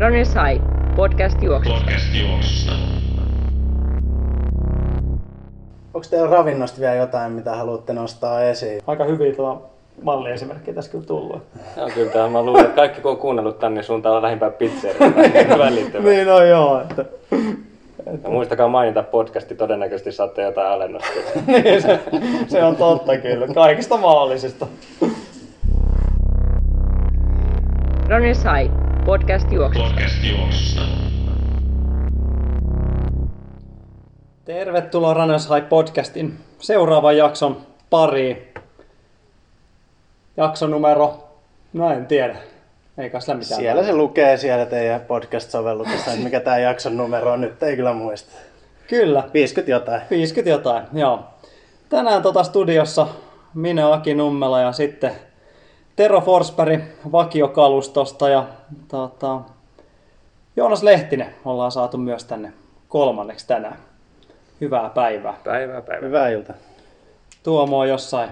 Runner's High Podcast juoksusta. Onko teillä ravinnosta vielä jotain, mitä haluatte nostaa esiin? Aika hyviä tuo malliesimerkki tässä kyllä tullut. Joo, kyllä tämä, mä luulen, että kaikki kun on kuunnellut tänne suuntaan on lähimpään pizzeriin. Niin on joo. Ja muistakaa mainita podcasti, todennäköisesti saatte jotain alennusta. Niin, se on totta kyllä, kaikista mahdollisista. Runner's High Podcast juoksusta. Tervetuloa Runner's High Podcastin seuraavan jakson pariin. Jakson numero, no en tiedä. Ei kai mitään. Siellä se lukee siellä teidän podcast-sovelluksessa, mikä tämä jakson numero on nyt, ei kyllä muista. Kyllä. 50 jotain. 50 jotain, joo. Tänään studiossa minä, Aki Nummela ja sitten Tero Forsberg vakiokalustosta ja Joonas Lehtinen ollaan saatu myös tänne kolmanneksi tänään. Hyvää päivää. Päivää. Hyvää iltaa. Tuomo on jossain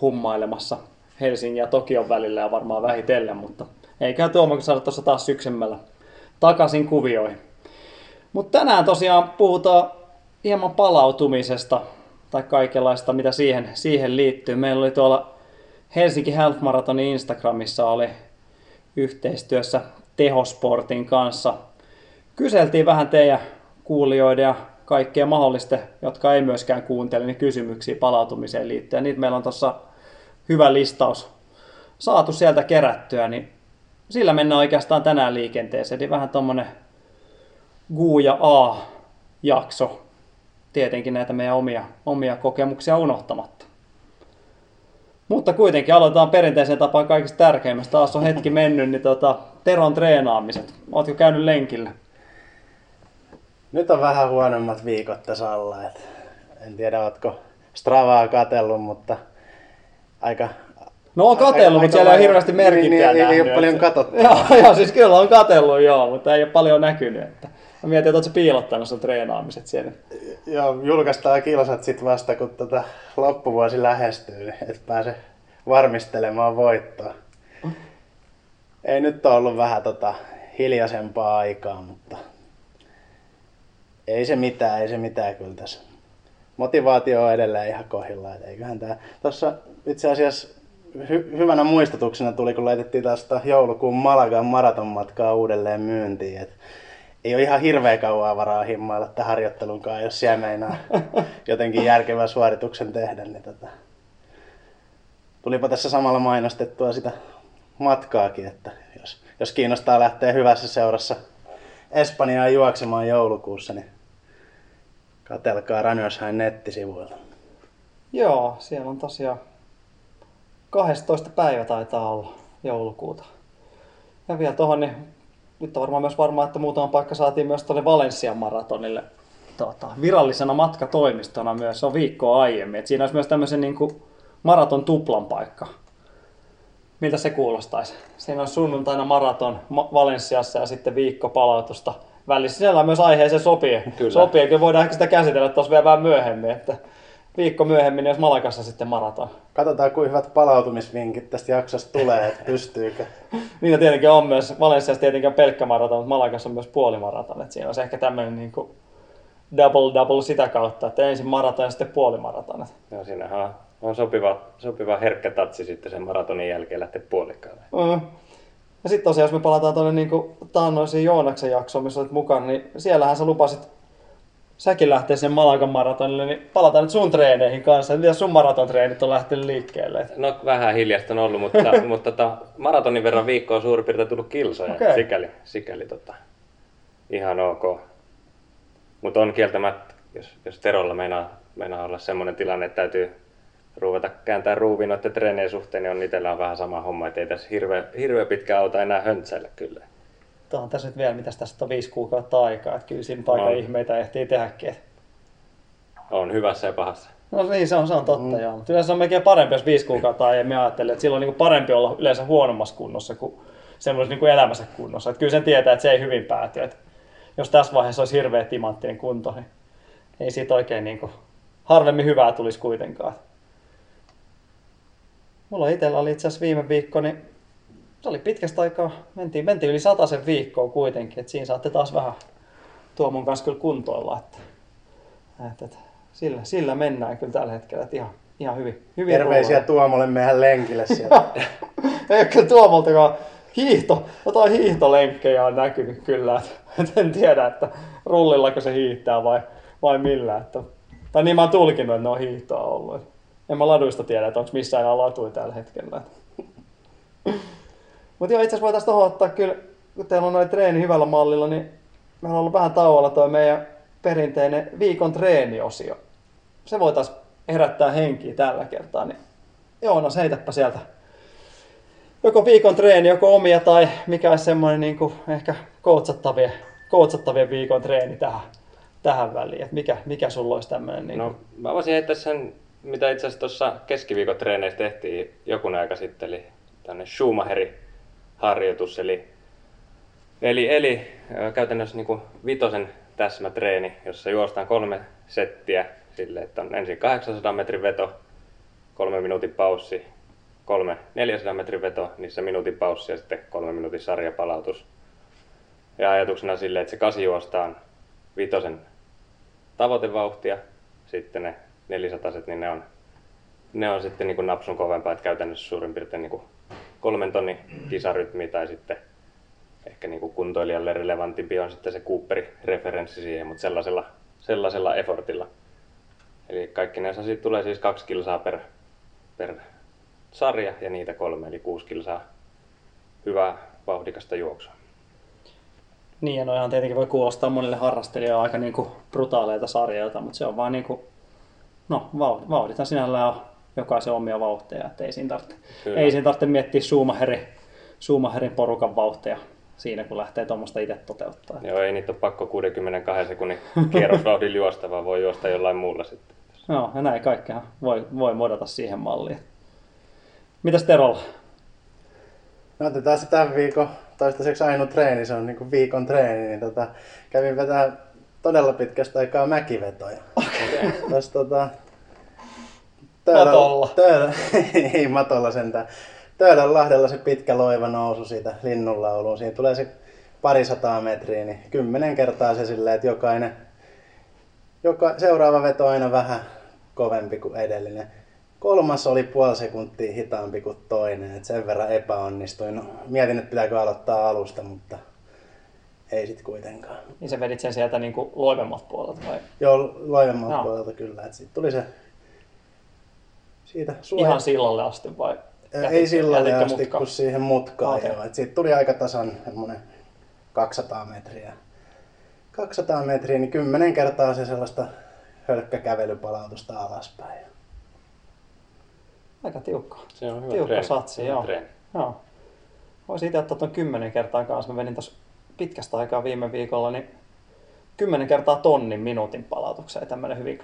hummailemassa Helsingin ja Tokion välillä ja varmaan vähitellen, mutta eiköhän Tuomo saada tuossa taas syksemmällä takaisin kuvioihin. Mutta tänään tosiaan puhutaan hieman palautumisesta tai kaikenlaista, mitä siihen liittyy. Meillä oli tuolla Helsinki Half Marathonin Instagramissa oli yhteistyössä Teho Sportin kanssa. Kyseltiin vähän teidän kuulijoiden ja kaikkea mahdollista, jotka ei myöskään kuuntele, niin kysymyksiä palautumiseen liittyen. Niitä meillä on tuossa hyvä listaus saatu sieltä kerättyä, niin sillä mennään oikeastaan tänään liikenteeseen. Eli vähän tommonen Gu ja A-jakso. Tietenkin näitä meidän omia kokemuksia unohtamatta. Mutta kuitenkin aloitetaan perinteiseen tapaan kaikista tärkeimmästä. Taas on hetki mennyt, niin Teron treenaamiset. Ootko käynyt lenkillä? Nyt on vähän huonommat viikot tässä alla. En tiedä, ootko Stravaa katsellut, mutta aika... No on katsellut, mutta siellä ei ole hirveästi merkintöjä nähnyt. Ei ole paljon katsottavaa. Joo, siis kyllä on katsellut joo, mutta ei ole paljon näkynyt. Että. Mä mietin, että ootko piilottanut sun treenaamiset siellä? Joo, julkaistaan kilsat sit vasta, kun loppuvuosi lähestyy, että pääse varmistelemaan voittoa. Ei nyt ole ollut vähän hiljaisempaa aikaa, mutta ei se mitään kyllä tässä. Motivaatio on edelleen ihan kohdilla, että eiköhän tää. Tossa itse asiassa hyvänä muistutuksena tuli, kun laitettiin taas joulukuun Málagan maratonmatkaa uudelleen myyntiin. Et ei ole ihan hirveä kauaa varaa himmailla tämän harjoittelunkaan, jos siellä meinaa jotenkin järkevän suorituksen tehdä. Niin tulipa tässä samalla mainostettua sitä matkaakin, että jos kiinnostaa lähteä hyvässä seurassa Espanjaan juoksemaan joulukuussa, niin katselkaa Runner's High nettisivuilta. Joo, siellä on tosiaan 12. päivä taitaa olla joulukuuta. Ja vielä tuohon, niin nyt on varmaan, että muutama paikka saatiin myös tuolle Valencian maratonille virallisena matkatoimistona myös. Se on viikkoa aiemmin. Et siinä olisi myös tämmöisen maraton tuplan paikka. Miltä se kuulostaisi? Siinä on sunnuntaina maraton Valenciassa ja sitten viikko palautusta välissä. Siellä on myös aiheeseen sopii. Kyllä voidaan ehkä sitä käsitellä tuossa vielä vähän myöhemmin. Että viikko myöhemmin, jos Malagassa sitten maraton. Katsotaan, kuinka hyvät palautumisvinkit tästä jaksosta tulee, että pystyykö. Niitä tietenkin on myös. Valenssiassa tietenkin on pelkkä maraton, mutta Malagassa on myös puolimaraton. Että siinä on ehkä tämmöinen double sitä kautta, että ensin maraton ja sitten puolimaraton. Joo, siinähän on sopiva herkkä tatsi sitten sen maratonin jälkeen lähteä puolikkaalle. Ja sitten tosiaan, jos me palataan tuonne taannoisiin Joonaksen jaksoon, missä olet mukana, niin siellähän sä lupasit, säkin lähtee sen Málagan maratonille, niin palataan nyt sun treeneihin kanssa. Miten sun maratontreenit on lähtenyt liikkeelle? No vähän hiljasta on ollut, mutta, mutta maratonin verran viikkoa on suurin piirtein tullut kilsoja. Okay. Sikäli ihan ok. Mutta on kieltämättä, jos Terolla meinaa olla semmoinen tilanne, että täytyy ruveta kääntää ruuviin noiden treenien suhteen, niin on itsellään vähän sama homma, ettei tässä hirveä pitkä auta enää höntsäillä kyllä. Tämä on tässä nyt vielä, mitäs tästä on 5 kuukautta aikaa, että kyllä siinä paikan ihmeitä ehtii tehdäkin. On hyvässä ja pahassa. No niin, se on totta joo, mutta yleensä on melkein parempi, jos 5 kuukautta aiemmin ajattelin, että silloin on parempi olla yleensä huonommassa kunnossa kuin semmoisessa elämässä kunnossa. Että kyllä sen tietää, että se ei hyvin pääty. Että jos tässä vaiheessa olisi hirveä timanttinen kunto, niin ei siitä oikein harvemmin hyvää tulisi kuitenkaan. Mulla itsellä oli itse asiassa viime viikko, niin se oli pitkästä aikaa, mentiin yli 100 viikkoon kuitenkin, että siinä saatte taas vähän Tuomon kanssa kyllä kuntoilla, että sillä mennään kyllä tällä hetkellä, että ihan hyvin. Terveisiä Tuomolle meidän lenkille siellä. Ei ole kyllä Tuomoltakaan jotain hiihtolenkkejä on näkynyt kyllä, että en tiedä, että rullillako se hiihtää vai millä, että, tai niin mä oon tulkinut, että ne on hiihtoa ollut. En mä laduista tiedä, että onko missään enää latui tällä hetkellä. Mutta joo, itse asiassa voitaisiin tuohon ottaa kyllä, kun teillä on noin treeni hyvällä mallilla, niin meillä on ollut vähän tauolla tuo meidän perinteinen viikon treeniosio. Se voitaisiin herättää henkiä tällä kertaa, niin Joonas, heitäpä sieltä joko viikon treeni, joko omia tai mikä olisi semmoinen niin kuin ehkä koutsattavien viikon treeni tähän väliin. Et mikä sulla olisi tämmöinen? Niin no, mä voisin heittää sen, mitä itse asiassa tuossa keskiviikon treeneissä tehtiin jokun aika sitten, eli tänne Schumacherin harjoitus, eli käytännössä niin kuin vitosen täsmätreeni, jossa juostaan 3 settiä sille, että on ensin 800 metrin veto, 3 minuutin paussi, 3 400 metrin veto, niissä minuutin paussi ja sitten 3 minuutin sarjapalautus. Ja ajatuksena sille, että se 8 juostaan vitosen tavoitevauhtia, sitten ne 400-set, niin ne on sitten niin kuin napsun kovempaa, että käytännössä suurin piirtein niin kuin 3 tonnin kisarytmiä tai sitten ehkä niin kuin kuntoilijalle relevantimpi on sitten se Cooperin referenssi siihen, mutta sellaisella effortilla. Eli kaikki näissä siitä tulee siis 2 kilsaa per sarja ja niitä 3, eli 6 kilsaa hyvää vauhdikasta juoksua. Niin, ja noihan tietenkin voi kuulostaa monille harrastelijoille aika niin kuin brutaaleita sarjoita, mutta se on vaan niin kuin, no, vauhdithan sinällään on jokaisen omia vauhteja, että ei siinä tarvitse miettiä Schumacherin porukan vauhteja siinä, kun lähtee tuommoista itse toteuttaa. Joo, ei niitä ole pakko 62 sekunnin kierrosvauhdin juosta, vaan voi juosta jollain muulla sitten. Joo, ja näin kaikkihan voi modata siihen malliin. Mitäs Terolla? No otetaan se tämän viikon toistaiseksi ainut treeni, se on niin kuin viikon treeni, niin kävin vetämään todella pitkästä aikaa mäkivetoja. Okay. Tuossa Töölön, ei matolla sentään. Töölönlahdella se pitkä loiva nousu siitä linnunlauluun. Siinä tulee se 200 metriä, niin 10 kertaa se silleen, että seuraava veto on aina vähän kovempi kuin edellinen. 3. oli 0,5 sekuntia hitaampi kuin toinen, että sen verran epäonnistuin. No, mietin, että pitääkö aloittaa alusta, mutta ei sit kuitenkaan. Niin sä vedit sen sieltä niin kuin loivemmalta puolelta vai? Joo, loivemmalta puolelta kyllä. Et sit tuli se siitä ihan sillalle asti vai? Ei sillalle asti, kun siihen mutkaan. Okay. Et siitä tuli aika tasan 200 metriä. 200 metriä, niin 10 kertaa se sellaista hölkkäkävelypalautusta alaspäin. Aika tiukka. Se on hyvä satsi, joo. Joo. Voisi itse ottaa tuon 10 kertaa kanssa. Mä menin tuossa pitkästä aikaa viime viikolla, niin 10 kertaa tonnin minuutin palautukseen. Tämmöinen hyvin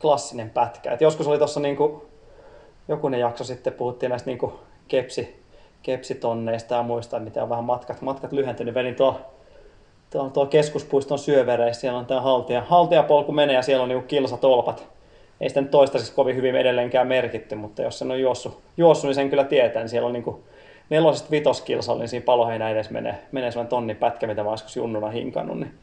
klassinen pätkä. Et joskus oli tuossa niinku, jokunen jakso sitten puhuttiin näistä niinku kepsitonneista ja muista, mitä on vähän matkat lyhentynyt. Vedin tuo Keskuspuiston syövereissä, siellä on tämä haltiapolku menee ja siellä on niinku kilsatolpat. Ei sitä nyt toistaiseksi kovin hyvin edelleenkään merkitty, mutta jos sen on juossut, niin sen kyllä tietää. Niin siellä on niinku 4–5 kilsa, niin siinä paloheinä edes menee sellainen tonnin pätkä, mitä mä joskus junnuna hinkannut. Niin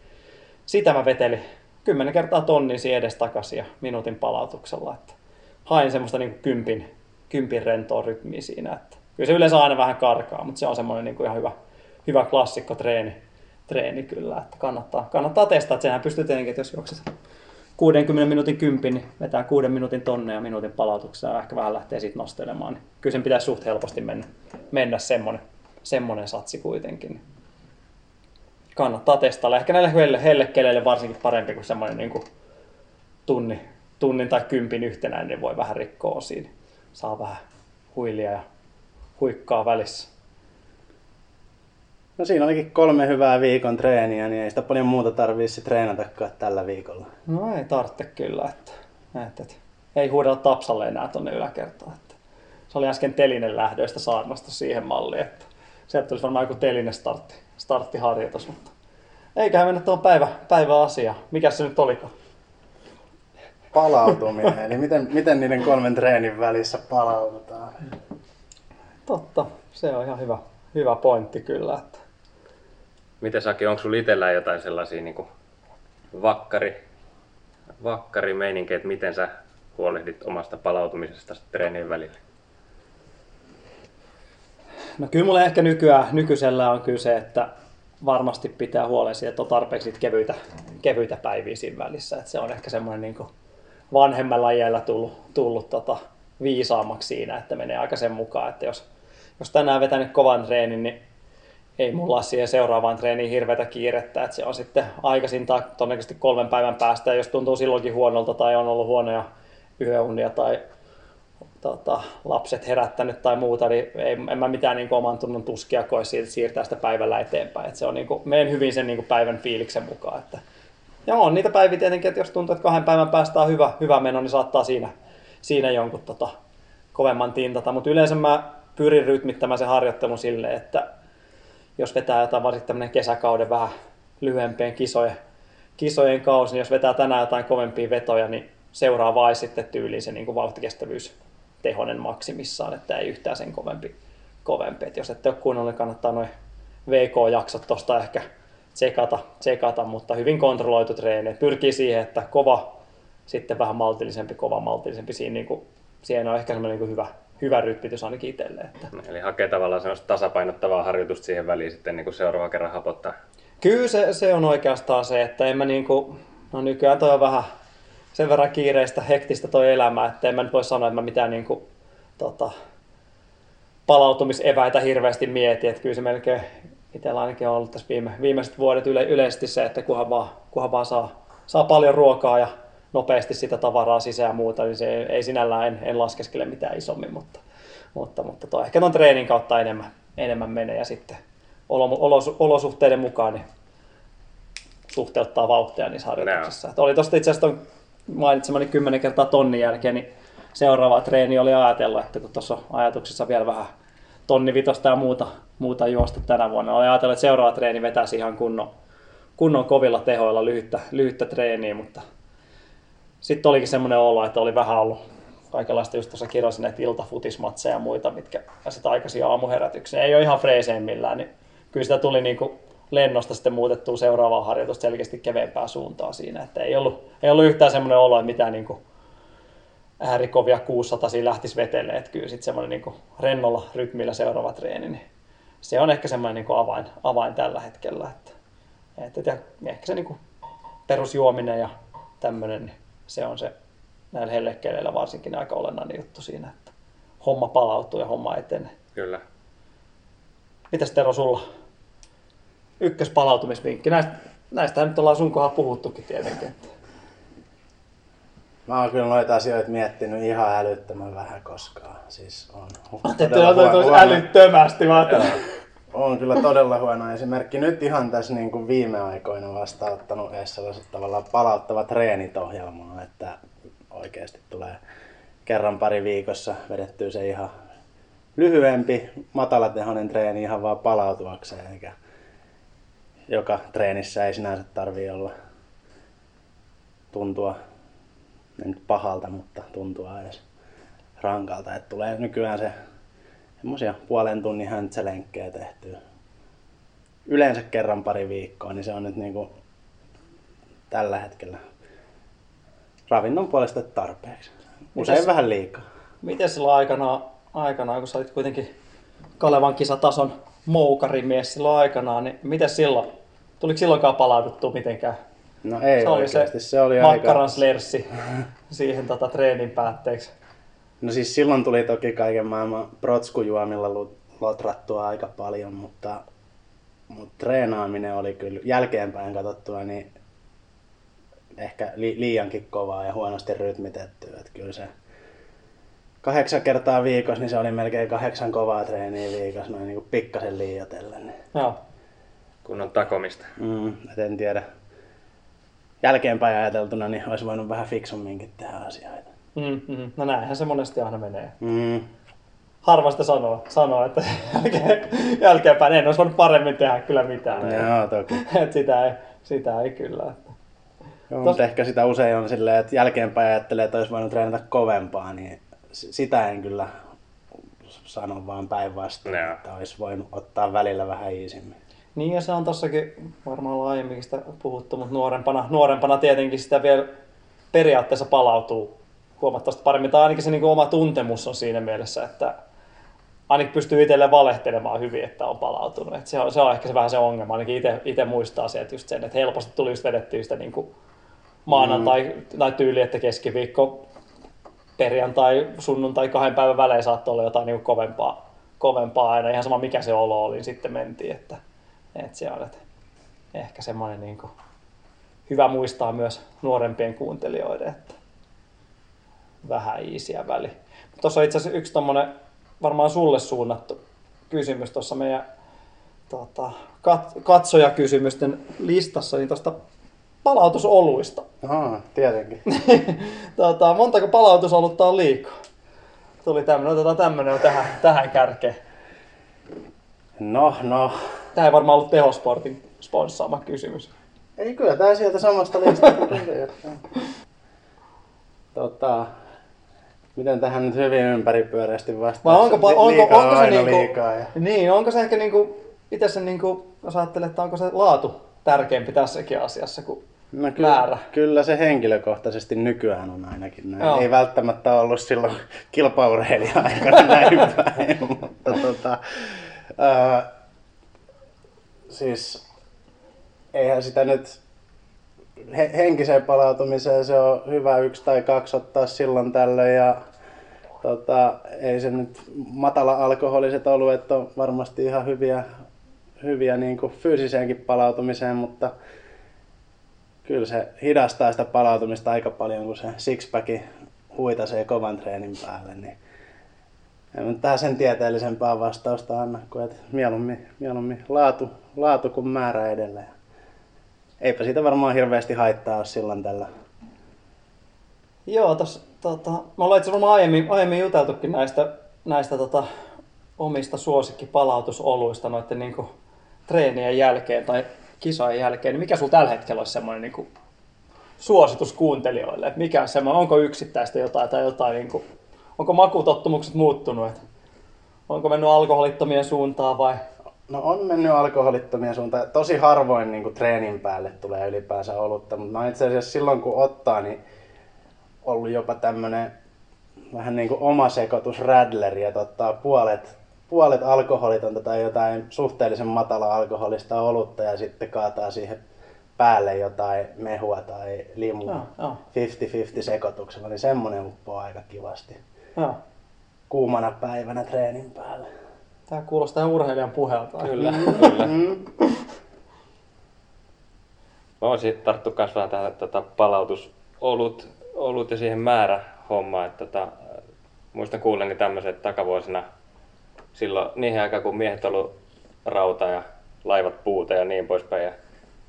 sitä mä vetelin 10 kertaa tonnin siinä edestakaisin ja minuutin palautuksella. Että hain semmoista niinku kympin rentoa rytmiä siinä. Että kyllä se yleensä aina vähän karkaa, mutta se on semmoinen niinku ihan hyvä klassikko treeni kyllä. Että kannattaa testata, että sehän pystyy tietenkin, että jos juokset 60 minuutin kympin, niin vetää 6 minuutin tonne ja minuutin palautuksessa ja ehkä vähän lähtee siitä nostelemaan. Niin kyllä sen pitäisi suht helposti mennä semmoinen satsi kuitenkin. Kannattaa testailla. Ehkä näille hellekeleille varsinkin parempi kuin semmoinen niin kuin tunnin tai kympin yhtenäinen, niin voi vähän rikkoa osiin. Saa vähän huilia ja huikkaa välissä. No siinä olikin 3 hyvää viikon treeniä, niin ei sitä paljon muuta tarvitse treenatakaan tällä viikolla. No ei tarvitse kyllä, että ei huudella Tapsalle enää tuonne yläkertaan. Että se oli äsken telinen lähdöistä saarnasta siihen malliin, että sieltä tulisi varmaan joku telinen starttiharjoitus, mutta eiköhän mennä tuohon päiväasiaan. Mikäs se nyt olikaan? Palautuminen, eli miten niiden 3 treenin välissä palaudutaan? Totta, se on ihan hyvä pointti kyllä. Että. Miten Saki, onko sulla itsellään jotain sellaisia niin kuin vakkarimeininkiä, että miten sä huolehdit omasta palautumisesta treenien välillä? No kyllä mulle ehkä nykyisellä on kyllä se, että varmasti pitää huolen siitä, että on tarpeeksi kevyitä päiviä siinä välissä. Että se on ehkä semmoinen niin kuin vanhemmalla iällä tullut viisaammaksi siinä, että menee aika sen mukaan. Että jos tänään vetänyt kovan treenin, niin ei mulla siihen seuraavaan treeniin hirveätä kiirettä. Että se on sitten aikaisintaan todennäköisesti 3 päivän päästä. Ja jos tuntuu silloinkin huonolta tai on ollut huonoja yöunia tai lapset herättänyt tai muuta, niin en mä mitään niin kuin oman tunnon tuskia koe siitä, siirtää sitä päivällä eteenpäin. Että se on niin kuin, menen hyvin sen niin kuin päivän fiiliksen mukaan. Että, ja on niitä päiviä tietenkin, että jos tuntuu, että 2 päivän päästä on hyvä meno, niin saattaa siinä jonkun kovemman tintata. Mutta yleensä mä pyrin rytmittämään sen harjoittelun silleen, että jos vetää jotain, varsinkin tämmöinen kesäkauden vähän lyhyempien kisojen kausi, niin jos vetää tänään jotain kovempia vetoja, niin seuraava sitten tyyliin se niin kuin vauhtikestävyys tehonen maksimissaan, että ei yhtään sen kovempi. Et jos ette ole kuunnella, niin kannattaa noin VK-jaksot tuosta ehkä tsekata, mutta hyvin kontrolloitu treeni. Pyrkii siihen, että kova, sitten vähän maltillisempi, kova maltillisempi. Siinä on ehkä semmoinen niin hyvä rytmitys ainakin itselle. Että. Eli hakee tavallaan semmoista tasapainottavaa harjoitusta siihen väliin sitten niin kuin seuraava kerran hapottaa. Kyllä se on oikeastaan se, että en mä niin kuin, no nykyään toi on vähän sen verran kiireistä, hektistä toi elämä, että en mä nyt voi sanoa, että mä mitään niin kuin, palautumiseväitä hirveästi mieti. Että kyllä se melkein itsellä ainakin on ollut tässä viimeiset vuodet yleisesti se, että kunhan vaan saa paljon ruokaa ja nopeasti sitä tavaraa sisään ja muuta, niin se ei sinällään en laskeskele mitään isommin, mutta toi, ehkä tuon treenin kautta enemmän menee ja sitten olosuhteiden mukaan niin suhteuttaa vauhtia niissä harjoituksissa. Oli tuosta itse asiassa mainitsemani 10 kertaa tonnin jälkeen, niin seuraava treeni oli ajatellut, että kun tuossa ajatuksessa vielä vähän 1,5 tonnia ja muuta juosta tänä vuonna, oli ajatellut, että seuraava treeni vetäisi ihan kunnon kovilla tehoilla lyhyttä treeniä, mutta sitten olikin semmoinen olo, että oli vähän ollut kaikenlaista, just tuossa kirjasin näitä iltafutismatseja ja muita, mitkä sitä aikaisia aamuherätyksiä. Ei ole ihan freeseimmillään, niin kyllä sitä tuli niin kuin lennosta sitten muutettua seuraavaa harjoitusta selkeästi keveämpää suuntaa siinä. Että ei ollut yhtään semmoinen olo, että mitään niin kuin äärikovia 600 lähtisi vetelemään. Että kyllä sitten semmoinen niin kuin rennolla rytmillä seuraava treeni, niin se on ehkä semmoinen niin kuin avain tällä hetkellä. Että ehkä se niin kuin perusjuominen ja tämmöinen, niin se on se näillä hellekeleillä varsinkin aika olennainen juttu siinä, että homma palautuu ja homma etenee. Kyllä. Mitäs Tero sulla? Ykköspalautumisvinkki. Näistähän nyt ollaan sun kohdalla puhuttukin tietenkin. Mä oon kyllä noita asioita miettinyt ihan älyttömän vähän koskaan. Siis on. Älyttömästi mä ajattelin. On kyllä todella huono esimerkki. Nyt ihan tässä niin kuin viime aikoina vasta ottanut tavallaan palauttavat treenit ohjelmaa, että oikeasti tulee kerran pari viikossa vedettyä se ihan lyhyempi, matalatehoinen treeni ihan vaan palautuakseen, eikä joka treenissä ei sinänsä tarvitse olla tuntua, ei nyt pahalta, mutta tuntua edes rankalta, että tulee nykyään se semmoisia 1,5 tunnin häntsälenkkejä tehtyä yleensä kerran pari viikkoa, niin se on nyt niinku tällä hetkellä ravinnon puolesta tarpeeksi. Usein vähän liikaa. Miten silloin aikanaan, kun sä olit kuitenkin Kalevan kisatason moukarimies silloin aikanaan, niin miten silloin? Tuliko silloinkaan palauduttua mitenkään? No ei oikeasti, se oli aika makkaranslerssi siihen treenin päätteeksi. No siis silloin tuli toki kaiken maailman protskujuomilla lotrattua aika paljon, mutta treenaaminen oli kyllä jälkeenpäin katsottua niin ehkä liiankin kovaa ja huonosti rytmitettyä. Että kyllä se 8 kertaa viikossa, niin se oli melkein 8 kovaa treeniä viikossa, noin niin kuin pikkasen liioitellen. Joo, kun on takomista. En tiedä. Jälkeenpäin ajateltuna niin olisi voinut vähän fiksumminkin tehdä asioita. Mm-hmm. No näinhän se monesti aina menee. Harva sitä sanoo, että jälkeenpäin en olisi voinut paremmin tehdä kyllä mitään. Joo, toki. Et sitä ei kyllä. Joo, mutta ehkä sitä usein on silleen, että jälkeenpäin ajattelee, että olisi voinut treenata kovempaa, niin sitä en kyllä sanon vaan päinvastoin, että olisi voinut ottaa välillä vähän iisimmin. Niin, ja se on tossakin varmaan laajemminkin sitä puhuttu, mutta nuorempana tietenkin sitä vielä periaatteessa palautuu huomattavasti paremmin. Tai ainakin se niin kuin oma tuntemus on siinä mielessä, että ainakin pystyy itselleen valehtelemaan hyvin, että on palautunut. Että se on ehkä se vähän se ongelma, ainakin itse muistaa se, että just sen, että helposti tuli just vedettyä sitä niin kuin maanantai tai tyyli, että keskiviikko, perjantai, sunnuntai, 2 päivän välein saattoi olla jotain niin kuin kovempaa aina. Ihan sama mikä se olo oli, niin sitten mentiin. Että se on, että ehkä semmoinen niin kuin hyvä muistaa myös nuorempien kuuntelijoiden, että vähän iisiä väliin. Tuossa on itse asiassa yksi tommoinen varmaan sulle suunnattu kysymys tuossa meidän katsojakysymysten listassa, niin tuosta palautusoluista. Aha, tietenkin. Montako palautusolutta on liikaa? Tuli tämmöinen, otetaan tämmöinen tähän kärkeen. No. Tämä ei varmaan ollut Teho Sportin sponssaama kysymys. Ei, kyllä tämä sieltä samasta listasta tuli. Miten tähän nyt hyvin ympäripyöreästi vastaan? Onko se aina niinku, liikaa? Ja... Niin, onko se ehkä niinku, itse sen niinku, jos ajattelee, että onko se laatu tärkeämpi tässäkin asiassa kuin määrä? Kyllä se henkilökohtaisesti nykyään on ainakin näin. Joo. Ei välttämättä ollut silloin kilpaurheilijan aikana näin päin, mutta siis eihän sitä nyt henkiseen palautumiseen se on hyvä 1 tai 2 ottaa silloin tällöin ja ei se nyt matala-alkoholiset oluet on varmasti ihan hyviä niin kuin fyysiseenkin palautumiseen, mutta kyllä se hidastaa sitä palautumista aika paljon, kun se sixpacki huitasee kovan treenin päälle. Niin en tähän sen tieteellisempää vastausta anna, kun et mieluummin laatu kuin määrä edelleen. Eipä siitä varmaan hirveästi haittaa ole silloin tällä. Joo, me ollaan itse varmaan aiemmin juteltukin näistä omista suosikkipalautusoluista noiden niinku treenien jälkeen tai kisojen jälkeen. Niin mikä sulla tällä hetkellä olisi semmoinen niinku suositus kuuntelijoille? Mikä on semmoinen, onko yksittäistä jotain tai jotain niinku... Onko makutottumukset muuttunut? Onko mennyt alkoholittomien suuntaan vai? No on mennyt alkoholittomien suuntaan. Tosi harvoin niin kuin treenin päälle tulee ylipäänsä olutta, mutta mä itse asiassa silloin kun ottaa, niin ollut jopa tämmönen vähän niin kuin oma sekoitus Radleri, että ottaa puolet alkoholitonta tai jotain suhteellisen matala alkoholista olutta ja sitten kaataa siihen päälle jotain mehua tai limua 50-50 sekoituksella, niin semmoinen uppoo aika kivasti. Joo. Kuumana päivänä treenin päälle. Tää kuulostaa urheilijan puhelta. Kyllä. Mä oon siitä tarttu kasvaa tähän palautusolut ja siihen määrä hommaa. Muistan kuulleni tämmöiset takavuosina silloin niihin aikaan, kun miehet ollut rauta ja laivat puuta ja niin poispäin. Ja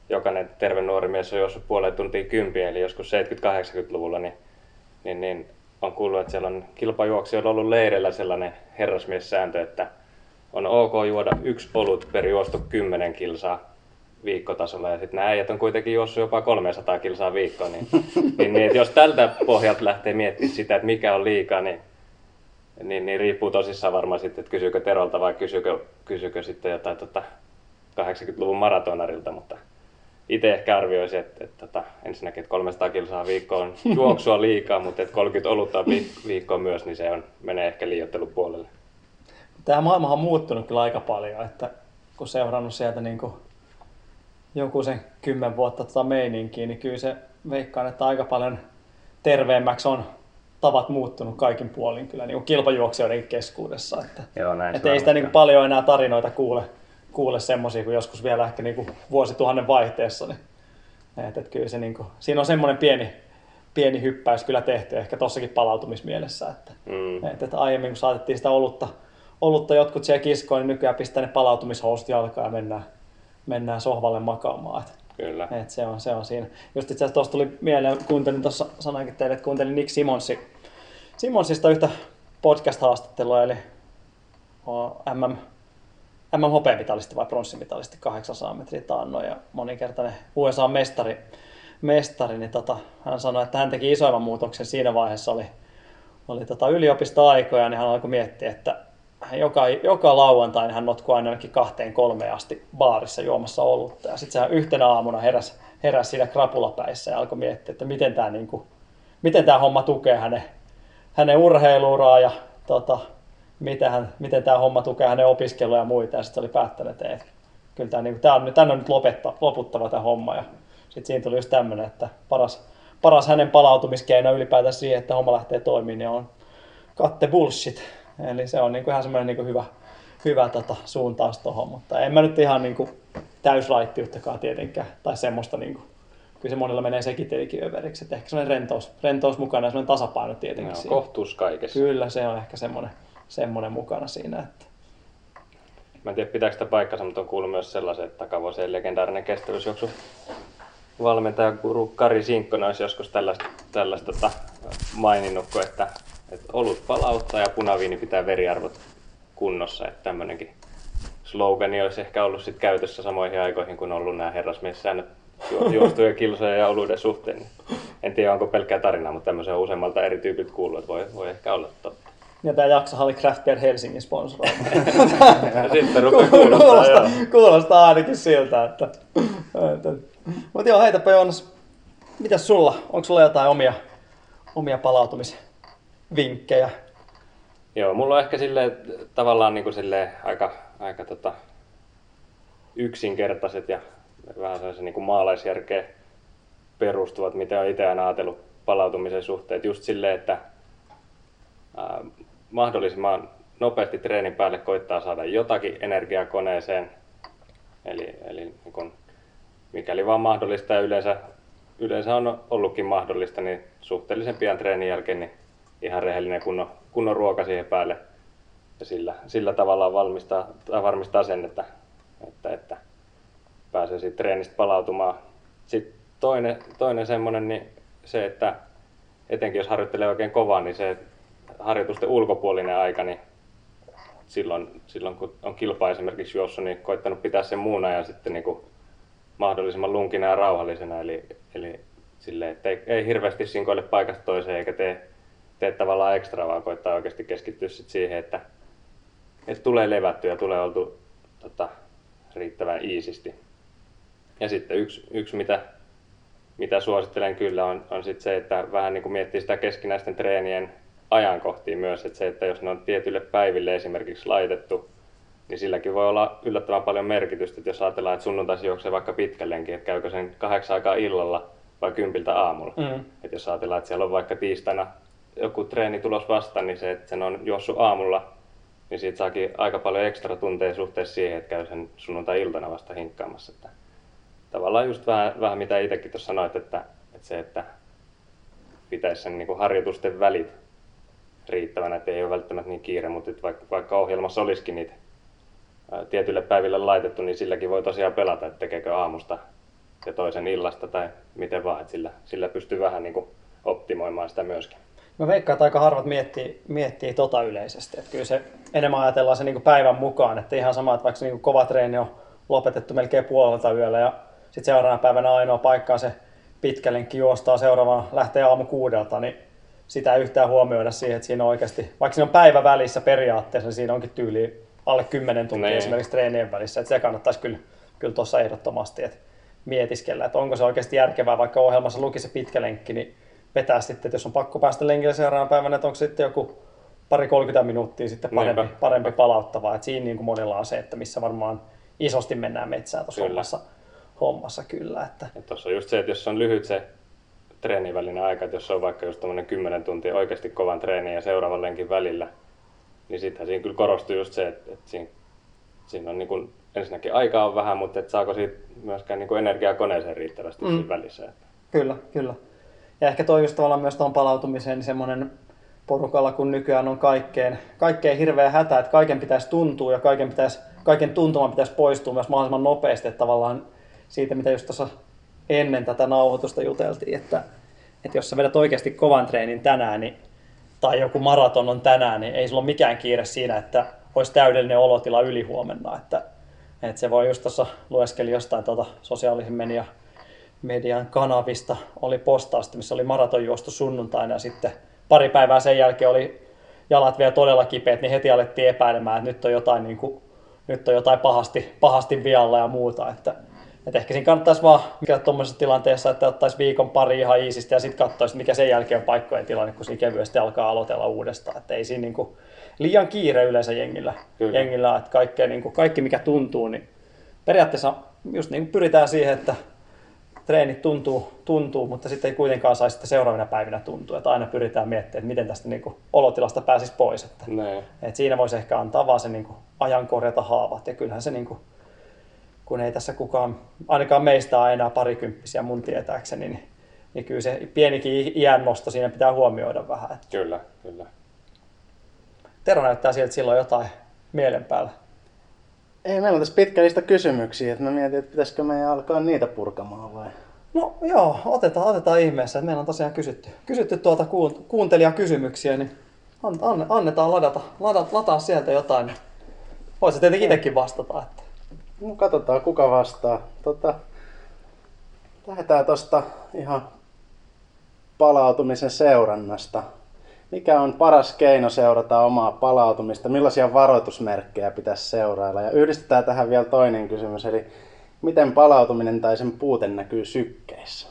jokainen terve nuori mies on juossut 1,5 tuntia 10, eli joskus 70-80-luvulla, niin on kuullut, että siellä on kilpajuoksijoilla ollut leirillä sellainen herrasmiessääntö, että on ok juoda 1 olut per juostu 10 kilsaa viikkotasolla, ja sitten nämä äijät on kuitenkin juossut jopa 300 kilsaa viikkoon, niin jos tältä pohjalta lähtee miettimään sitä, että mikä on liikaa, niin riippuu tosissaan varmaan sitten, että kysyykö Terolta vai kysyykö sitten jotain 80-luvun maratonarilta, mutta itse ehkä arvioisin, että ensinnäkin, että 300 kilsaa viikkoon juoksua liikaa, mutta että 30 olutta viikkoon myös, niin se on, menee ehkä liioittelun puolelle. Tämä maailma on muuttunut kyllä aika paljon, että kun seurannut sieltä niin kuin joku sen 10 vuotta meininkiä, niin kyllä se veikkaan, että aika paljon terveemmäksi on tavat muuttunut kaikin puolin kyllä niin kilpajuoksijoiden keskuudessa. Että ei sitä niin kuin paljon enää tarinoita kuule semmoisia kuin joskus vielä ehkä niin kuin vuosituhannen vaihteessa. Niin. Et kyllä se niin kuin, siinä on semmoinen pieni hyppäys kyllä tehty ehkä tossakin palautumismielessä. Että, että aiemmin kun saatettiin sitä olutta jotkut siellä kiskoon, niin nykyään pistää ne palautumishousut jalkaan ja mennään sohvalle makaamaan. Kyllä. Et se on siinä. Just itse asiassa tuossa tuli mieleen, kuuntelin tuossa sanankin teille, että kuuntelin Nick Simonsista yhtä podcast-haastattelua, eli MM-hopeamitalisti vai pronssimitalisti 800 metriä taannoin ja moninkertainen USA-mestari, niin hän sanoi, että hän teki isoimman muutoksen siinä vaiheessa, oli yliopistoaikoja, niin hän alkoi miettiä, että joka lauantain hän notkui ainakin 2-3 asti baarissa juomassa olutta. Ja sitten sehän yhtenä aamuna heräsi siinä krapulapäissä ja alkoi miettiä, että miten tämä homma tukee hänen urheiluuraa ja miten tämä homma tukee hänen opiskelua ja muita. Ja sitten oli päättänyt, että kyllä tämä on nyt loputtava tämä homma. Ja sitten siinä tuli just tämmöinen, että paras hänen palautumiskeino ylipäätään siihen, että homma lähtee toimimaan, niin on cut the bullshit. Eli se on ihan semmoinen hyvä suuntaus tuohon, mutta en mä nyt ihan täysraittiuttakaan tietenkään, tai semmoista, kyllä se monilla menee sekin tietenkin överiksi, että ehkä semmoinen rentous mukana ja semmoinen tasapaino tietenkin siinä. Kohtuus kaikessa. Kyllä, se on ehkä semmoinen mukana siinä. Että... Mä en tiedä pitääkö sitä paikkansa, mutta on kuullut myös sellaisen, että takavuosien legendaarinen kestävyysjuoksu valmentaja guru Kari Sinkkonen olisi joskus tällaista maininnut, että olut palauttaa ja punaviini pitää veriarvot kunnossa. Että tämmöinenkin slogani olisi ehkä ollut sit käytössä samoihin aikoihin, kun on ollut nämä herrasmiessäännöt juostuja kilsoja ja oluiden suhteen. En tiedä, onko pelkkää tarinaa, mutta tämmöisen on useammalta eri tyypiltä kuullut, että voi ehkä olla totta. Ja tämä jaksohan oli Craftor Helsingin sponsoroima. Sitten rupeaa kuulostaa ainakin siltä, että... Mutta joo, heitäpä Joonas, mitäs sulla? Onko sulla jotain omia palautumisia? Vinkkejä. Joo, mulla on ehkä silleen, tavallaan niin kuin silleen, aika yksinkertaiset ja vähän sellaisen niin kuin maalaisjärkeen perustuvat, mitä on itse aina ajatellut palautumisen suhteen. Just silleen, että mahdollisimman nopeasti treenin päälle koittaa saada jotakin energiaa koneeseen. Eli niin kuin, mikäli vaan mahdollista ja yleensä on ollutkin mahdollista, niin suhteellisen pian treenin jälkeen niin ihan rehellinen kunnon ruoka siihen päälle ja sillä tavalla varmistaa sen, että pääsee siitä treenistä palautumaan. Sitten toinen semmoinen, niin se, että etenkin jos harjoittelee oikein kovaa, niin se harjoitusten ulkopuolinen aika, niin silloin kun on kilpaa esimerkiksi juossut, niin koittanut pitää sen muun ajan sitten niin kuin mahdollisimman lunkina ja rauhallisena. Eli silleen, että ei hirveästi sinkoile paikasta toiseen eikä tee tavallaan ekstraa, vaan koittaa oikeasti keskittyä sit siihen, että tulee levättyä ja tulee oltu riittävän iisisti. Ja sitten yksi mitä suosittelen kyllä on sit se, että vähän niin kuin miettii sitä keskinäisten treenien ajankohtia myös, että se, että jos ne on tietyille päiville esimerkiksi laitettu, niin silläkin voi olla yllättävän paljon merkitystä, että jos ajatellaan, että sunnuntaisin juoksee vaikka pitkä lenki, että käykö sen 8 aikaa illalla vai 10 aamulla. Mm. Että jos ajatellaan, että siellä on vaikka tiistaina joku treeni tulos vastaan, niin se, että sen on juossut aamulla, niin siitä saakin aika paljon ekstra tunteja suhteessa siihen, että käy sen sunnuntai-iltana vasta hinkkaamassa. Että tavallaan just vähän mitä itsekin tuossa sanoit, että pitäisi sen niin kuin harjoitusten välit riittävänä, että ei ole välttämättä niin kiire, mutta vaikka ohjelmassa olisikin niitä tietyille päiville laitettu, niin silläkin voi tosiaan pelata, että tekeekö aamusta ja toisen illasta tai miten vaan, että sillä pystyy vähän niin kuin optimoimaan sitä myöskin. Mä veikkaan, että aika harvat miettii yleisesti. Että kyllä se enemmän ajatellaan se niinku päivän mukaan. Että ihan sama, että vaikka se niinku kova treeni on lopetettu melkein puolelta yöllä ja sitten seuraavana päivänä ainoa paikkaa se pitkä lenkki juostaa seuraavana lähtee aamu 6:00, niin sitä ei yhtään huomioida siihen, että siinä on oikeasti, vaikka siinä on päivä välissä periaatteessa, niin siinä onkin tyyli alle 10 tuntia esimerkiksi treenien välissä. Että se kannattaisi kyllä tuossa ehdottomasti että mietiskellä, että onko se oikeasti järkevää, vaikka ohjelmassa luki se pitkä lenkki, niin vetää sitten, että jos on pakko päästä lenkille seuraavana päivänä, että onko sitten joku 30 minuuttia sitten parempi palauttavaa. Et siinä niin kuin monella on se, että missä varmaan isosti mennään metsään tuossa hommassa kyllä. Tuossa on just se, että jos on lyhyt se treenivälinen aika, että jos on vaikka just tuommoinen 10 tuntia oikeasti kovan treenin ja seuraavan lenkin välillä, niin sittenhän siinä kyllä korostuu just se, että siinä on niin kuin, ensinnäkin aikaa on vähän, mutta et saako siitä myöskään niin kuin energiaa koneeseen riittävästi siinä välissä. Että. Kyllä. Ja ehkä toi just tavallaan myös tuohon palautumiseen, niin semmoinen porukalla, kun nykyään on kaikkeen hirveä hätä, että kaiken pitäisi tuntua ja kaiken tuntuman pitäisi poistua myös mahdollisimman nopeasti, että tavallaan siitä, mitä just tuossa ennen tätä nauhoitusta juteltiin, että jos sä vedät oikeasti kovan treenin tänään, niin, tai joku maraton on tänään, niin ei sulla ole mikään kiire siinä, että olisi täydellinen olotila ylihuomenna. Että se voi just tuossa lueskeli jostain sosiaalisen median kanavista oli postausta, missä oli maraton juostu sunnuntaina ja sitten pari päivää sen jälkeen oli jalat vielä todella kipeät, niin heti alettiin epäilemään, että nyt on jotain pahasti vialla ja muuta. Että ehkä siinä kannattaisi vaan mikä tuommoisessa tilanteessa, että ottaisi viikon pari ihan iisistä ja sitten katsoisi, mikä sen jälkeen on paikkojen tilanne, kun siinä kevyesti alkaa aloitella uudestaan. Että ei siinä niin kuin liian kiire yleensä jengillä että kaikki mikä tuntuu, niin periaatteessa just niin kuin pyritään siihen, että treenit tuntuu, mutta sitten ei kuitenkaan saisi sitten seuraavina päivinä tuntua. Että aina pyritään miettimään, että miten tästä niin kuin olotilasta pääsisi pois. Että siinä voisi ehkä antaa vaan sen niin kuin ajan korjata haavat. Ja kyllähän se, niin kuin, kun ei tässä kukaan, ainakaan meistä ole enää parikymppisiä mun tietääkseni, niin kyllä se pienikin iän nosto siinä pitää huomioida vähän. Että kyllä. Tero näyttää sieltä silloin jotain mielen päällä. Ei, meillä on tässä pitkä lista kysymyksiä, että mä mietin, että pitäisikö meidän alkaa niitä purkamaan vai? No joo, otetaan ihmeessä, että meillä on tosiaan kysytty tuolta kuuntelijakysymyksiä, niin annetaan lataa sieltä jotain. Voit sä tietenkin itsekin vastata. Että. No katsotaan, kuka vastaa. Lähdetään tuosta ihan palautumisen seurannasta. Mikä on paras keino seurata omaa palautumista? Millaisia varoitusmerkkejä pitäisi seurailla? Ja yhdistetään tähän vielä toinen kysymys, eli miten palautuminen tai sen puute näkyy sykkeissä?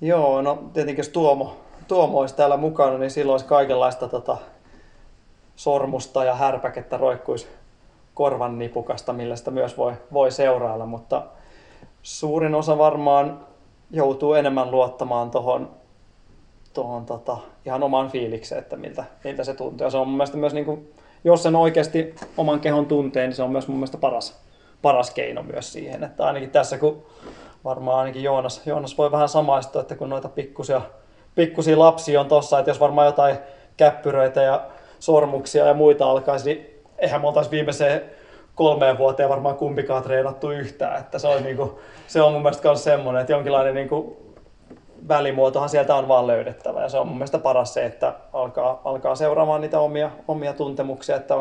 Joo, no tietenkin jos Tuomo olisi täällä mukana, niin silloin olisi kaikenlaista sormusta ja härpäkettä roikkuisi korvan nipukasta, millä sitä myös voi seurailla. Mutta suurin osa varmaan joutuu enemmän luottamaan tuohon ihan omaan fiilikseen, että miltä se tuntuu. Ja se on mun mielestä myös, niin kuin, jos sen oikeasti oman kehon tuntee, niin se on myös mun mielestä paras keino myös siihen. Että ainakin tässä, kun varmaan ainakin Joonas voi vähän samaistua, että kun noita pikkusia lapsia on tossa, että jos varmaan jotain käppyröitä ja sormuksia ja muita alkaisi, niin eihän me oltaisi viimeiseen 3 vuoteen varmaan kumpikaan treenattu yhtään. Että se on, niin kuin, se on mun mielestä myös semmoinen, että jonkinlainen niin kuin, välimuotohan sieltä on vaan löydettävä ja se on mun mielestä paras se, että alkaa seuraamaan niitä omia tuntemuksia, että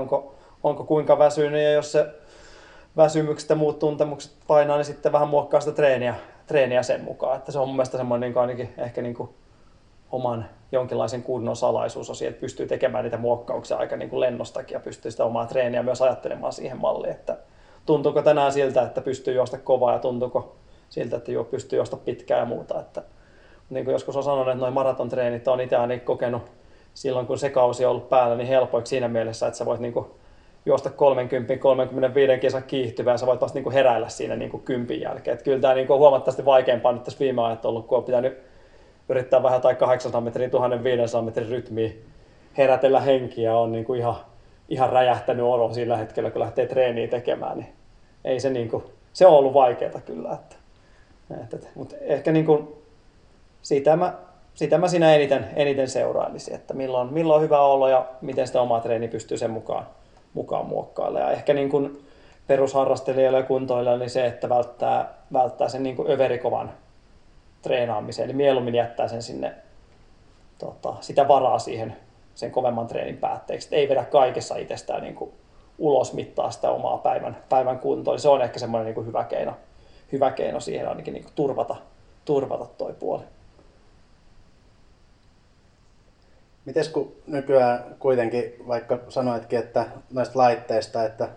onko kuinka väsynyt ja jos se väsymykset ja muut tuntemukset painaa, niin sitten vähän muokkaa sitä treeniä sen mukaan. Että se on mun mielestä semmoinen niin kuin ainakin ehkä niin kuin oman jonkinlaisen kunnon salaisuus on siihen, että pystyy tekemään niitä muokkauksia aika niin kuin lennostakin ja pystyy sitä omaa treeniä myös ajattelemaan siihen malliin, että tuntuuko tänään siltä, että pystyy juosta kovaa ja tuntuuko siltä, että pystyy juosta pitkään ja muuta. Että niin kuin joskus on sanonut, että nuo maratontreenit on itse ainakin kokenut silloin, kun se kausi on ollut päällä, niin helpoiksi siinä mielessä, että sä voit niin kuin juosta 30-35 kisan kiihtyvää ja sä voit vasta niin kuin heräillä siinä niin kuin 10 jälkeen. Että kyllä tämä niin kuin on huomattavasti vaikeampaa nyt tässä viime ajat ollut, kun on pitänyt yrittää vähän tai 800 metrin, 1500 metrin rytmiä herätellä henkiä. On niin kuin ihan räjähtänyt olo sillä hetkellä, kun lähtee treeniä tekemään. Niin ei se, niin kuin, se on ollut vaikeaa kyllä. Mutta ehkä niin kuin Sitä mä siinä eniten seurailisin, että milloin on hyvä olla ja miten sitä omaa treeni pystyy sen mukaan muokkailla. Ja ehkä niin kuin perusharrastelijoilla ja kuntoilijoilla niin se, että välttää sen niin kuin överikovan treenaamisen. Eli mieluummin jättää sen sinne sitä varaa siihen sen kovemman treenin päätteeksi. Et ei vedä kaikessa itsestään niin kuin ulos mittaa sitä omaa päivän kuntoa. Eli se on ehkä semmoinen niin kuin hyvä keino siihen ainakin niin kuin turvata toi puoli. Mites kun nykyään kuitenkin, vaikka sanoitkin, että noista laitteista, että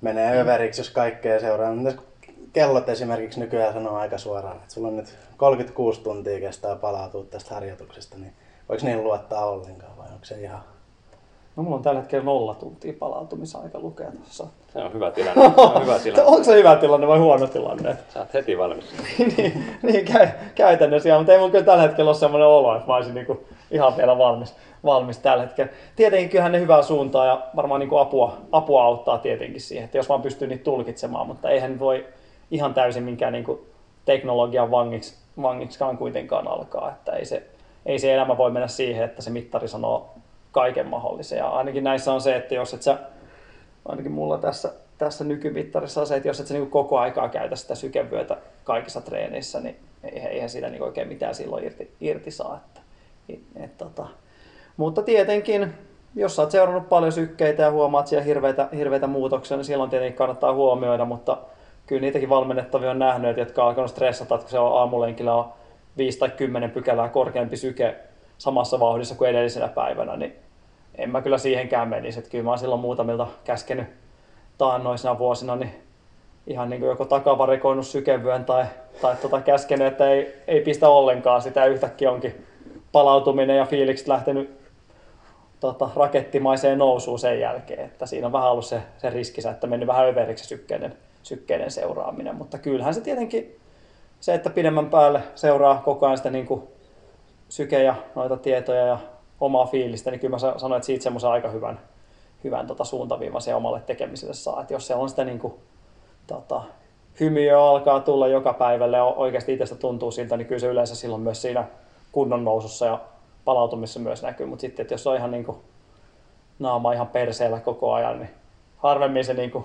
menee överiksi, jos kaikkea seuraa, mites kun kellot esimerkiksi nykyään sanoo aika suoraan, että sulla on nyt 36 tuntia kestää palautua tästä harjoituksesta, niin voiko niihin luottaa ollenkaan vai onko se ihan? No mulla on tällä hetkellä 0 tuntia palautumisaika lukee tuossa. Se on hyvä tilanne. Onko se hyvä tilanne vai huono tilanne? Sä oot heti valmis. niin käytännössä, mutta ei mun kyllä tällä hetkellä ole semmoinen olo, että mä olisin niin kuin ihan vielä valmis tällä hetkellä. Tietenkin kyllähän ne hyvää suuntaa ja varmaan niin kuin apua auttaa tietenkin siihen, että jos vaan pystyy niitä tulkitsemaan, mutta eihän voi ihan täysin minkään niin kuin teknologian vangiksikaan kuitenkaan alkaa. Että ei se elämä voi mennä siihen, että se mittari sanoo kaiken mahdollisen. Ja ainakin näissä on se, että jos et sä, ainakin mulla tässä nykymittarissa on se, että jos et sä niin koko aikaa käytä sitä sykevyötä kaikissa treeneissä, niin eihän siitä niin oikein mitään silloin irti saa. Mutta tietenkin, jos sä oot seurannut paljon sykkeitä ja huomaat siellä hirveitä muutoksia, niin silloin tietenkin kannattaa huomioida, mutta kyllä niitäkin valmennettavia on nähnyt, jotka on alkanut stressata, että kun se on aamulenkillä on 5 tai 10 pykälää korkeampi syke, samassa vauhdissa kuin edellisenä päivänä, niin en mä kyllä siihenkään menisi. Että kyllä mä oon silloin muutamilta käskenyt taannoisina vuosina, niin ihan niin kuin joko takavarikoinut sykevyön tai käskenyt, että ei pistä ollenkaan sitä. Yhtäkkiä onkin palautuminen ja fiilikset lähtenyt rakettimaiseen nousuun sen jälkeen. Että siinä on vähän ollut se riskissä, että mennyt vähän överiksi sykkeiden seuraaminen. Mutta kyllähän se tietenkin se, että pidemmän päälle seuraa koko ajan sitä niin kuin sykejä, noita tietoja ja omaa fiilistä, niin kyllä mä sanoin, että siitä semmoisen aika hyvän suuntaviivan se omalle tekemiselle saa. Että jos se on sitä niin kuin, hymiö alkaa tulla joka päivälle ja oikeasti itsestä tuntuu siltä, niin kyllä se yleensä silloin myös siinä kunnon nousussa ja palautumisessa myös näkyy. Mutta sitten, että jos on ihan niin kuin, naama ihan perseellä koko ajan, niin harvemmin se niin kuin,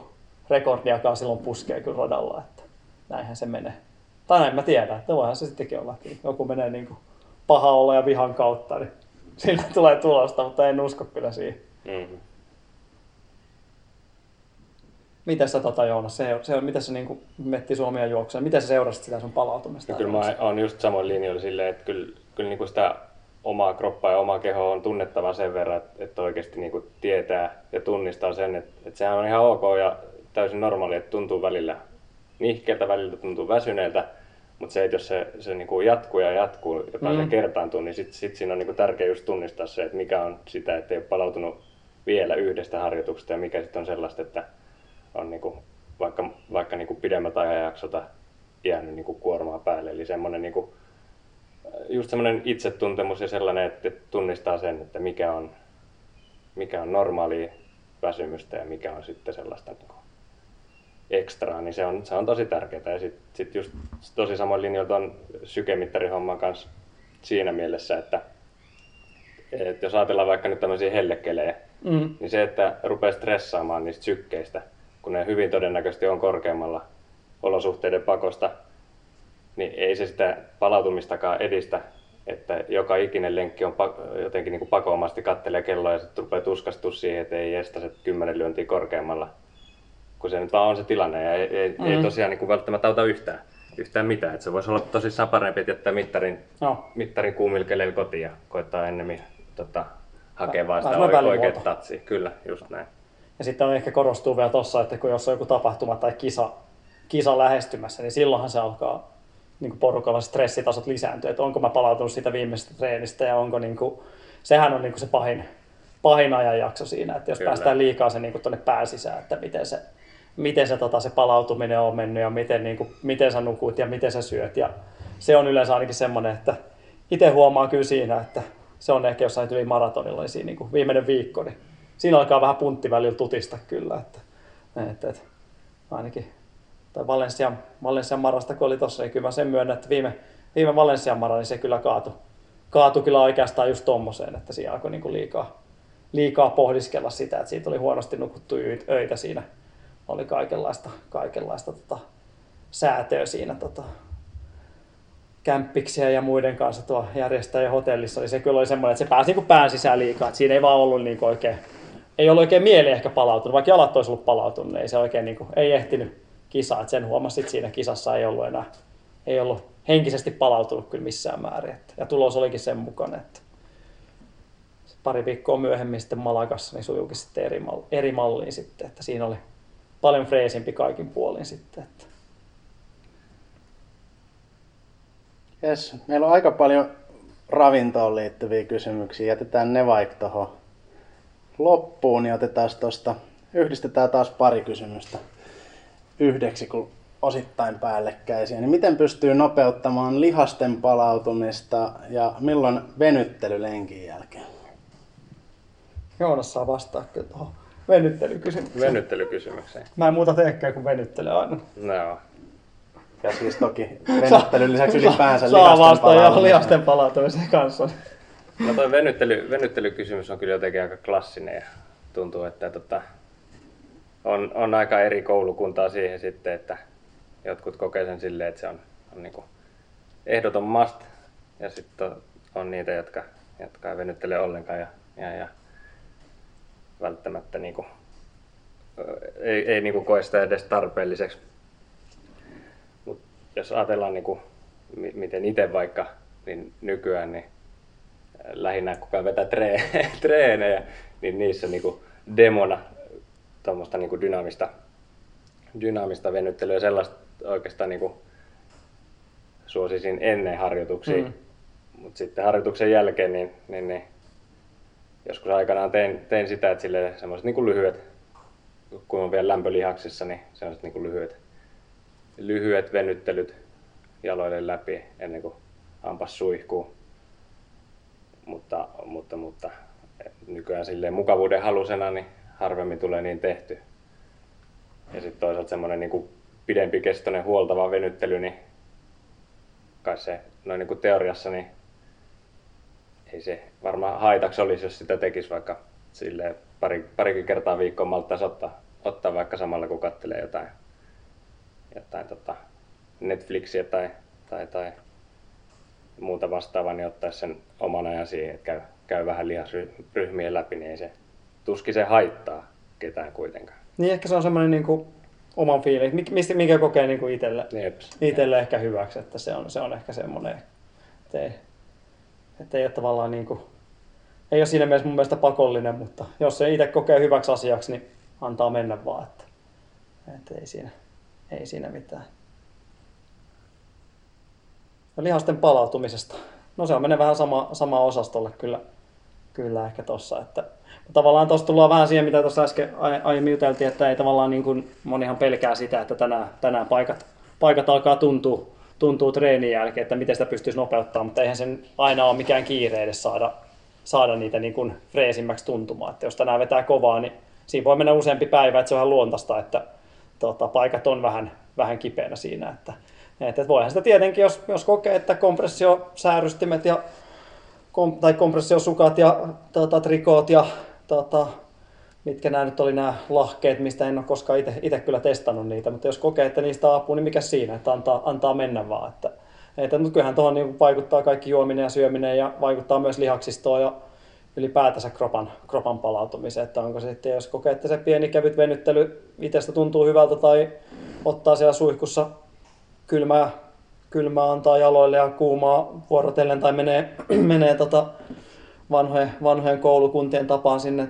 rekordiakaan silloin puskee kyllä radalla. Että näinhän se menee. Tai näin mä tiedän, että voihan se sittenkin olla. Joku menee niin kuin, paha olla ja vihan kautta, niin sillä tulee tulosta, mutta en usko kyllä siihen. Mm-hmm. Miten sä Joonas, miten sä niin mettii Suomia juokseen, miten sä seurasit sitä sun palautumista? No, kyllä mä oon just samoin linjoilla silleen, että kyllä niin sitä omaa kroppaa ja omaa kehoa on tunnettava sen verran, että oikeasti niin tietää ja tunnistaa sen, että sehän on ihan ok ja täysin normaali, että tuntuu välillä nihkeeltä, välillä tuntuu väsyneeltä, mutta se, että jos se niin jatkuu ja pääsee kertaantumaan, niin sit siinä on niin tärkeä just tunnistaa se, että mikä on sitä, että ei ole palautunut vielä yhdestä harjoituksesta ja mikä sitten on sellaista, että on niin kuin, vaikka niin kuin pidemmät ajanjaksota jäänyt niin kuin kuormaa päälle. Eli semmoinen niin kuin, just semmoinen itsetuntemus ja sellainen, että tunnistaa sen, että mikä on normaalia väsymystä ja mikä on sitten sellaista niin kuin ekstraa, niin se on tosi tärkeää. Ja sit just tosi samoin linjoilta on sykemittarihomman kanssa siinä mielessä, että jos ajatellaan vaikka nyt tämmöisiä hellekelejä, niin se, että rupeaa stressaamaan niistä sykkeistä, kun ne hyvin todennäköisesti on korkeammalla olosuhteiden pakosta, niin ei se sitä palautumistakaan edistä, että joka ikinen lenkki on jotenkin niin kuin pakoomasti kattelee kelloa ja sitten rupeaa tuskastua siihen, että ei estä se 10 lyöntiä korkeammalla, kun se nyt vaan on se tilanne ja ei tosiaan niin kuin välttämättä auta yhtään mitään. Että se voisi olla tosissaan parempi, että jättää mittarin kuumilla keleillä kotiin ja koittaa ennemmin hakea vaan sitä oikeaa tatsia. Kyllä, just näin. Ja sitten on ehkä korostuu vielä tuossa, että kun jos on joku tapahtuma tai kisa lähestymässä, niin silloinhan se alkaa niin kuin porukalla stressitasot lisääntyä. Että onko mä palautunut siitä viimeisestä treenistä ja onko niin kuin, sehän on niin kuin se pahin ajanjakso siinä, että jos Kyllä. päästään liikaa se niin kuin tuonne pään sisään, että miten se palautuminen on mennyt ja miten sä nukut ja miten sä syöt. Ja se on yleensä ainakin semmoinen, että itse huomaa kyllä siinä, että se on ehkä jossain yli maratonilla niin siinä niin kuin viimeinen viikko, niin siinä alkaa vähän puntti välillä tutista kyllä, että ainakin tai Valenssian marasta kun oli tossa, niin kyllä mä sen myönnän, että viime Valenssian mara, niin se kyllä kaatui kyllä oikeastaan just tommoseen, että siinä alkoi niin kuin liikaa pohdiskella sitä, että siitä oli huonosti nukuttu öitä siinä, oli kaikenlaista säätöä siinä kämppiksiä ja muiden kanssa tuo järjestäjä hotellissa, niin se kyllä oli semmoinen, että se pääsi niin pään sisään liikaa, että siinä ei vaan ollut niin oikein, ei ollut oikein mieli ehkä palautunut, vaikka jalat olisi ollut palautunut, niin ei se oikein niin kuin, ei ehtinyt kisaa, että sen huomasi, että siinä kisassa ei ollut henkisesti palautunut kyllä missään määrin, ja tulos olikin sen mukana, että pari viikkoa myöhemmin sitten Malagassa niin sujuukin sitten eri malliin sitten, että siinä oli paljon freesimpi kaikin puolin sitten, että Yes. Meillä on aika paljon ravintoon liittyviä kysymyksiä. Jätetään ne vaikka tuohon loppuun ja otetaan tuosta, yhdistetään taas pari kysymystä yhdeksi, kun osittain päällekkäisiä. Niin miten pystyy nopeuttamaan lihasten palautumista ja milloin venyttely lenkin jälkeen? Joonas saa vastaa kyllä tuohon venyttelykysymykseen. Mä en muuta teekään kuin venyttely aina. No. Ja siis toki venyttelyn lisäksi ylipäänsä lihasten palautumisen kanssa. No toi venyttelykysymys on kyllä jotenkin aika klassinen ja tuntuu, että on aika eri koulukuntaa siihen sitten, että jotkut kokee sen silleen, että se on niin kuin ehdoton must ja sitten on niitä, jotka ei venyttele ollenkaan ja välttämättä niin kuin, ei niin kuin koe sitä edes tarpeelliseksi. Jos ajatellaan, niin kuin, miten itse vaikka, niin nykyään niin lähinnä kukaan vetää treenejä, niin niissä niinku demona tuommoista niinku dynaamista venyttelyä, sellaista oikeastaan niinku suosisin ennen harjoituksia, mutta sitten harjoituksen jälkeen niin joskus aikanaan tein sitä, että sille semmoiset niinku lyhyet, kun on vielä lämpölihaksissa, niin semmoiset niinku lyhyet venyttelyt jaloille läpi ennen kuin hampas suihkuu. Mutta nykyään silleen mukavuuden halusena niin harvemmin tulee niin tehty. Ja sitten toisaalta semmoinen niinku pidempikestoinen huoltava venyttely, niin kai se noin niinku teoriassa niin ei se varmaan haitaksi olisi, jos sitä tekisi vaikka silleen parikin kertaa viikkoon malttaisi ottaa vaikka samalla kun katselee jotain Netflixiä tai muuta vastaavaa, niin ottaisi sen oman ajan siihen, että käy vähän lihasryhmien läpi, niin ei se tuskin se haittaa ketään kuitenkaan. Niin ehkä se on semmoinen niin oman fiilis, mikä kokee niin itselle ehkä hyväksi, että se on ehkä semmoinen, että ei ole tavallaan niin kuin, ei ole siinä mielessä mun mielestä pakollinen, mutta jos se itse kokee hyväksi asiaksi, niin antaa mennä vaan, että ei siinä mitään. Ja lihasten palautumisesta. No se on menee vähän sama osastolle kyllä ehkä tossa, että tavallaan tuossa tullaan vähän siihen, mitä tuossa äsken aiemmin juteltiin, että ei tavallaan niin kuin monihan pelkää sitä, että tänään paikat alkaa tuntuu treenin jälkeen, että miten sitä pystyisi nopeuttaa, mutta eihän sen aina ole mikään kiire edes saada niitä niin kuin freesimmäksi tuntumaan, että jos tänään vetää kovaa, niin siinä voi mennä useampi päivä, että se on ihan luontaista, että paikat on vähän kipeänä siinä, että voihan sitä tietenkin, jos kokee, että kompressiosäärystimet ja tai kompressiosukat ja trikoot ja mitkä nämä nyt oli nämä lahkeet, mistä en ole koskaan itse kyllä testannut niitä, mutta jos kokee, että niistä apuu, niin mikä siinä, että antaa mennä vaan. Mutta kyllähän tuohon niin vaikuttaa kaikki juominen ja syöminen ja vaikuttaa myös lihaksistoon ja ylipäätänsä kropan palautumiseen, että onko se sitten, jos kokee, että se pieni kevyt venyttely itsestä tuntuu hyvältä tai ottaa siellä suihkussa kylmää antaa jaloille ja kuumaa vuorotellen tai menee vanhojen koulukuntien tapaan sinne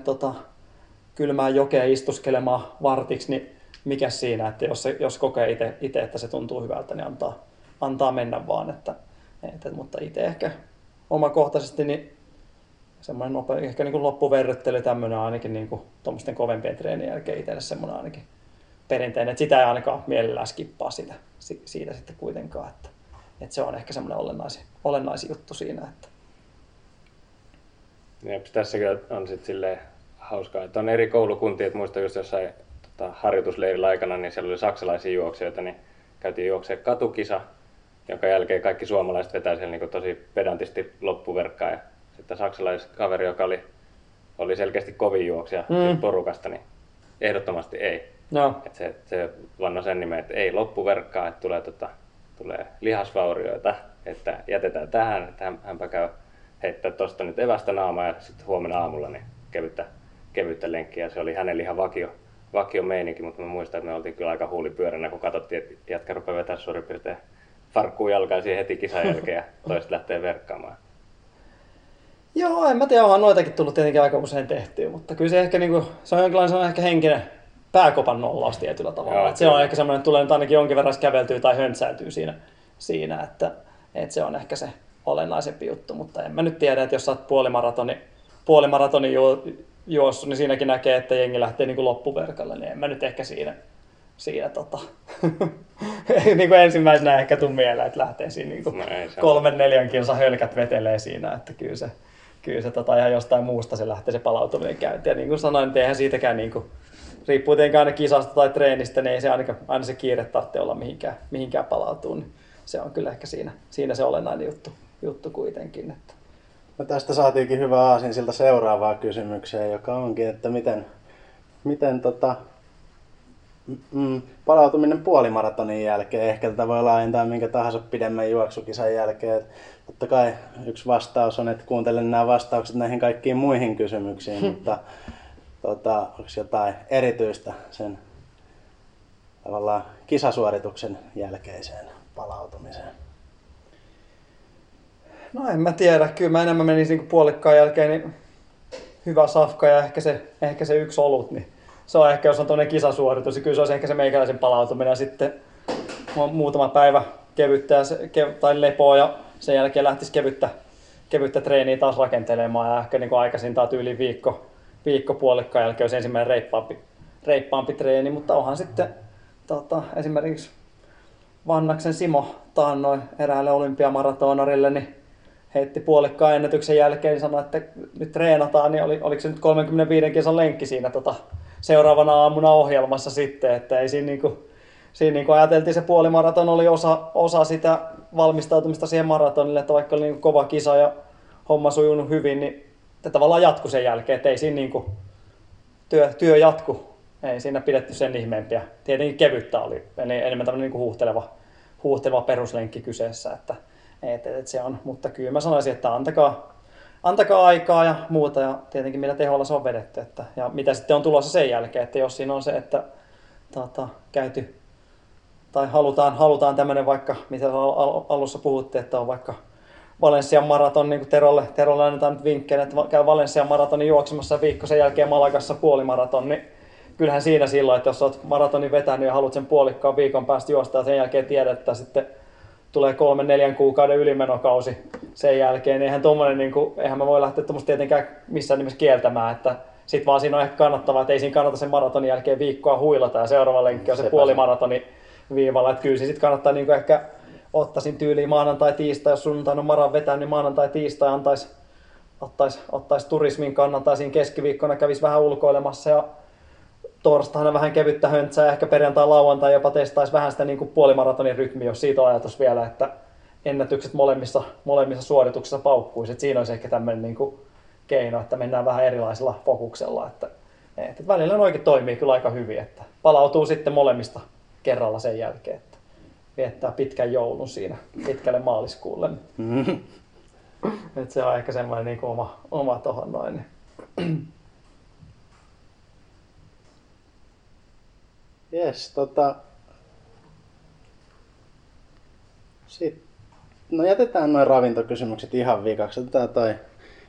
kylmään jokeen istuskelemaan vartiksi, niin mikä siinä, että jos kokee itse, että se tuntuu hyvältä, niin antaa mennä vaan, mutta itse ehkä omakohtaisesti niin semmoinen nopea, ehkä niin kuin loppuverryttely tämmöinen ainakin niin kuin tuommoisten kovempien treenien jälkeen itselle semmoinen ainakin perinteinen, että sitä ei ainakaan mielellään skippaa siitä sitten kuitenkaan, että se on ehkä semmoinen olennaisin juttu siinä. Että. Jep, tässä kyllä on sitten silleen hauskaa, että on eri koulukuntia, että muistan just jossain harjoitusleirillä aikana, niin siellä oli saksalaisia juoksijoita, niin käytiin juoksemaan katukisa, jonka jälkeen kaikki suomalaiset vetää siellä niin tosi pedantisti loppuverkkaa, ja sitten saksalaiskaveri, joka oli selkeästi kovin juoksija siitä porukasta, niin ehdottomasti ei. No. Että se vanno sen nimen, että ei loppuverkkaa, että tulee lihasvaurioita, että jätetään tähän, että hänpä käy heittää tuosta nyt evästä naamaa ja sitten huomenna aamulla niin kevyttä lenkkiä. Se oli hänelle ihan vakio meininki, mutta mä muistan, että me oltiin kyllä aika huulipyöränä, kun katsottiin, että jätkä rupeaa vetää suurin piirtein farkkuun jalkaisiin heti kisan jälkeen ja toiset lähtee verkkaamaan. Joo, en mä tiedä, onhan noitakin tullut tietenkin aika usein tehtyä, mutta kyllä se ehkä niinku, se on jonkinlainen ehkä henkinen pääkopan nollaus tietyllä tavalla. Joo, se on ehkä semmoinen, että tulee nyt ainakin jonkin verran käveltyä tai höntsäytyy siinä että se on ehkä se olennaisempi juttu, mutta en mä nyt tiedä, että jos sä oot puolimaratonin juossut, niin siinäkin näkee, että jengi lähtee niin kuin loppuverkalle, niin en mä nyt ehkä siinä niin kuin ensimmäisenä ehkä tuu mieleen, että lähtee siinä niin kuin 3-4 kilsa hölkät vetelee siinä, että kyllä se ihan jostain muusta se lähtee se palautuminen käyntiin, ja niin kuin sanoin, eihän siitäkään niin kuin riippuu tietenkin aina kisasta tai treenistä, niin ei se aina se kiire tarvitse olla mihinkään palautuu. Niin se on kyllä ehkä siinä se olennainen juttu kuitenkin. Että. No tästä saatiinkin hyvä aasinsilta seuraavaa kysymykseen, joka onkin, että miten palautuminen puolimaratonin jälkeen, ehkä tätä voi laajentaa minkä tahansa pidemmän juoksukisan jälkeen. Totta kai yksi vastaus on, että kuuntelen nämä vastaukset näihin kaikkiin muihin kysymyksiin, mutta onko jotain erityistä sen tavallaan kisasuorituksen jälkeiseen palautumiseen? No en mä tiedä, kyllä mä enemmän menisin niin puolikkaan jälkeen niin hyvä safka ja ehkä se yksi olut. Niin se on ehkä, jos on tuonne kisasuoritus, niin kyllä se olisi ehkä se meikäläisen palautuminen ja sitten muutama päivä kevyttää tai lepoa ja sen jälkeen lähtisi kevyttä treeniä taas rakentelemaan ja ehkä niin kuin aikaisintaan tyyliin viikko puolikkaan jälkeen olisi ensimmäinen reippaampi treeni, mutta onhan sitten esimerkiksi Vannaksen Simo taannoin eräälle olympiamaratonarille, niin heitti puolikkaan ennätyksen jälkeen ja sanoi, että nyt treenataan, niin oliko se nyt 35 kilsan lenkki siinä seuraavana aamuna ohjelmassa sitten, että ei siinä niin kuin ajateltiin, se puolimaraton oli osa sitä valmistautumista siihen maratonille, että vaikka oli niin kova kisa ja homma sujunut hyvin, niin tavallaan jatkui sen jälkeen, että ei siinä niin kuin työ jatkui. Ei siinä pidetty sen ihmeempiä. Tietenkin kevyttä oli, eli enemmän tämmöinen niin huuhteleva peruslenkki kyseessä. Että se on. Mutta kyllä mä sanoisin, että antakaa aikaa ja muuta ja tietenkin millä teholla se on vedetty. Että, ja mitä sitten on tulossa sen jälkeen, että jos siinä on se, että käyty tai halutaan tämmöinen vaikka, mitä alussa puhutte, että on vaikka Valenssian maraton, niin kuin Terolle annetaan nyt vinkkejä, että käy Valenssian maratonin juoksemassa viikko sen jälkeen Malagassa puolimaraton, niin kyllähän siinä silloin, että jos olet maratonin vetänyt ja haluat sen puolikkaan viikon päästä juosta ja sen jälkeen tiedät, että sitten tulee 3-4 kuukauden ylimenokausi sen jälkeen, niin eihän tuommoinen, niin kuin, eihän mä voi lähteä tuommoista tietenkään missään nimessä kieltämään, että sitten vaan siinä on ehkä kannattavaa, että ei siinä kannata sen maratonin jälkeen viikkoa huilata ja seuraava lenkki on se puolimaratoni viivalla, että kyllä se sitten kannattaa niin kuin ehkä ottaisin tyyliin maanantai-tiistai, jos sunnuntaina on maran vetänyt, niin maanantai-tiistai ottaisi turismin kannalta ja siinä keskiviikkona kävisi vähän ulkoilemassa ja torstaina vähän kevyttä höntsää ja ehkä perjantai-lauantai jopa testaisi vähän sitä niin kuin puolimaratonin rytmiä, jos siitä on ajatus vielä, että ennätykset molemmissa suorituksissa paukkuisi. Et siinä olisi ehkä tämmöinen niin kuin keino, että mennään vähän erilaisilla fokuksella. Että välillä ne oikein toimii kyllä aika hyvin, että palautuu sitten molemmista kerralla sen jälkeen, että viettää pitkän joulun siinä pitkälle maaliskuulle. Että se on ehkä semmoinen niin kuin oma tohon noin. Jes, Sitten, no jätetään noin ravintokysymykset ihan viikaksi. Otetaan toi.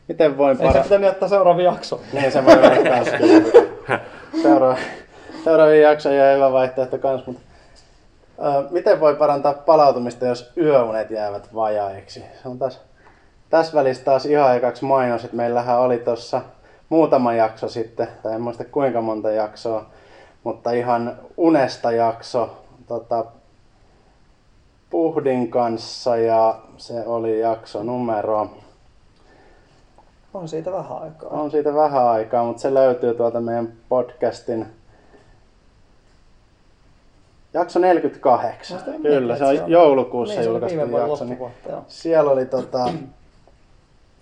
Miten voin parantaa? Ei se pitänyt jättää seuraaviin jaksoon. Niin, se voi olla kans. Seuraaviin jaksoon jää hyvä vaihtoehto kans, mutta miten voi parantaa palautumista, jos yöunet jäävät vajaiksi? Se on tässä välissä taas ihan ekaksi mainos, että meillähän oli tossa muutama jakso sitten, tai en muista kuinka monta jaksoa, mutta ihan unesta jakso Puhdin kanssa ja se oli jakso numero. On siitä vähän aikaa, mutta se löytyy tuolta meidän podcastin jakso 48. Kyllä, se on joulukuussa niin, julkaistu jakso. Niin siellä oli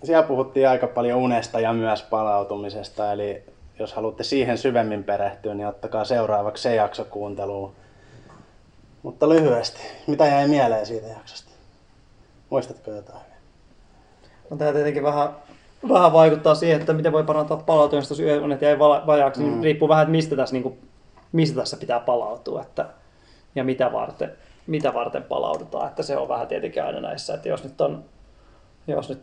siellä puhuttiin aika paljon unesta ja myös palautumisesta, eli jos haluatte siihen syvemmin perehtyä, niin ottakaa seuraavaksi se jakso kuunteluun. Mutta lyhyesti, mitä jäi mieleen siitä jaksosta? Muistatko jotain? No tämä tietenkin vähän vaikuttaa siihen, että miten voi parantaa palautumista, jos yöunet jäi vajaaksi. Niin riippuu vähän, että mistä tässä pitää palautua ja mitä varten palaudutaan. Että se on vähän tietenkin aina näissä, että jos nyt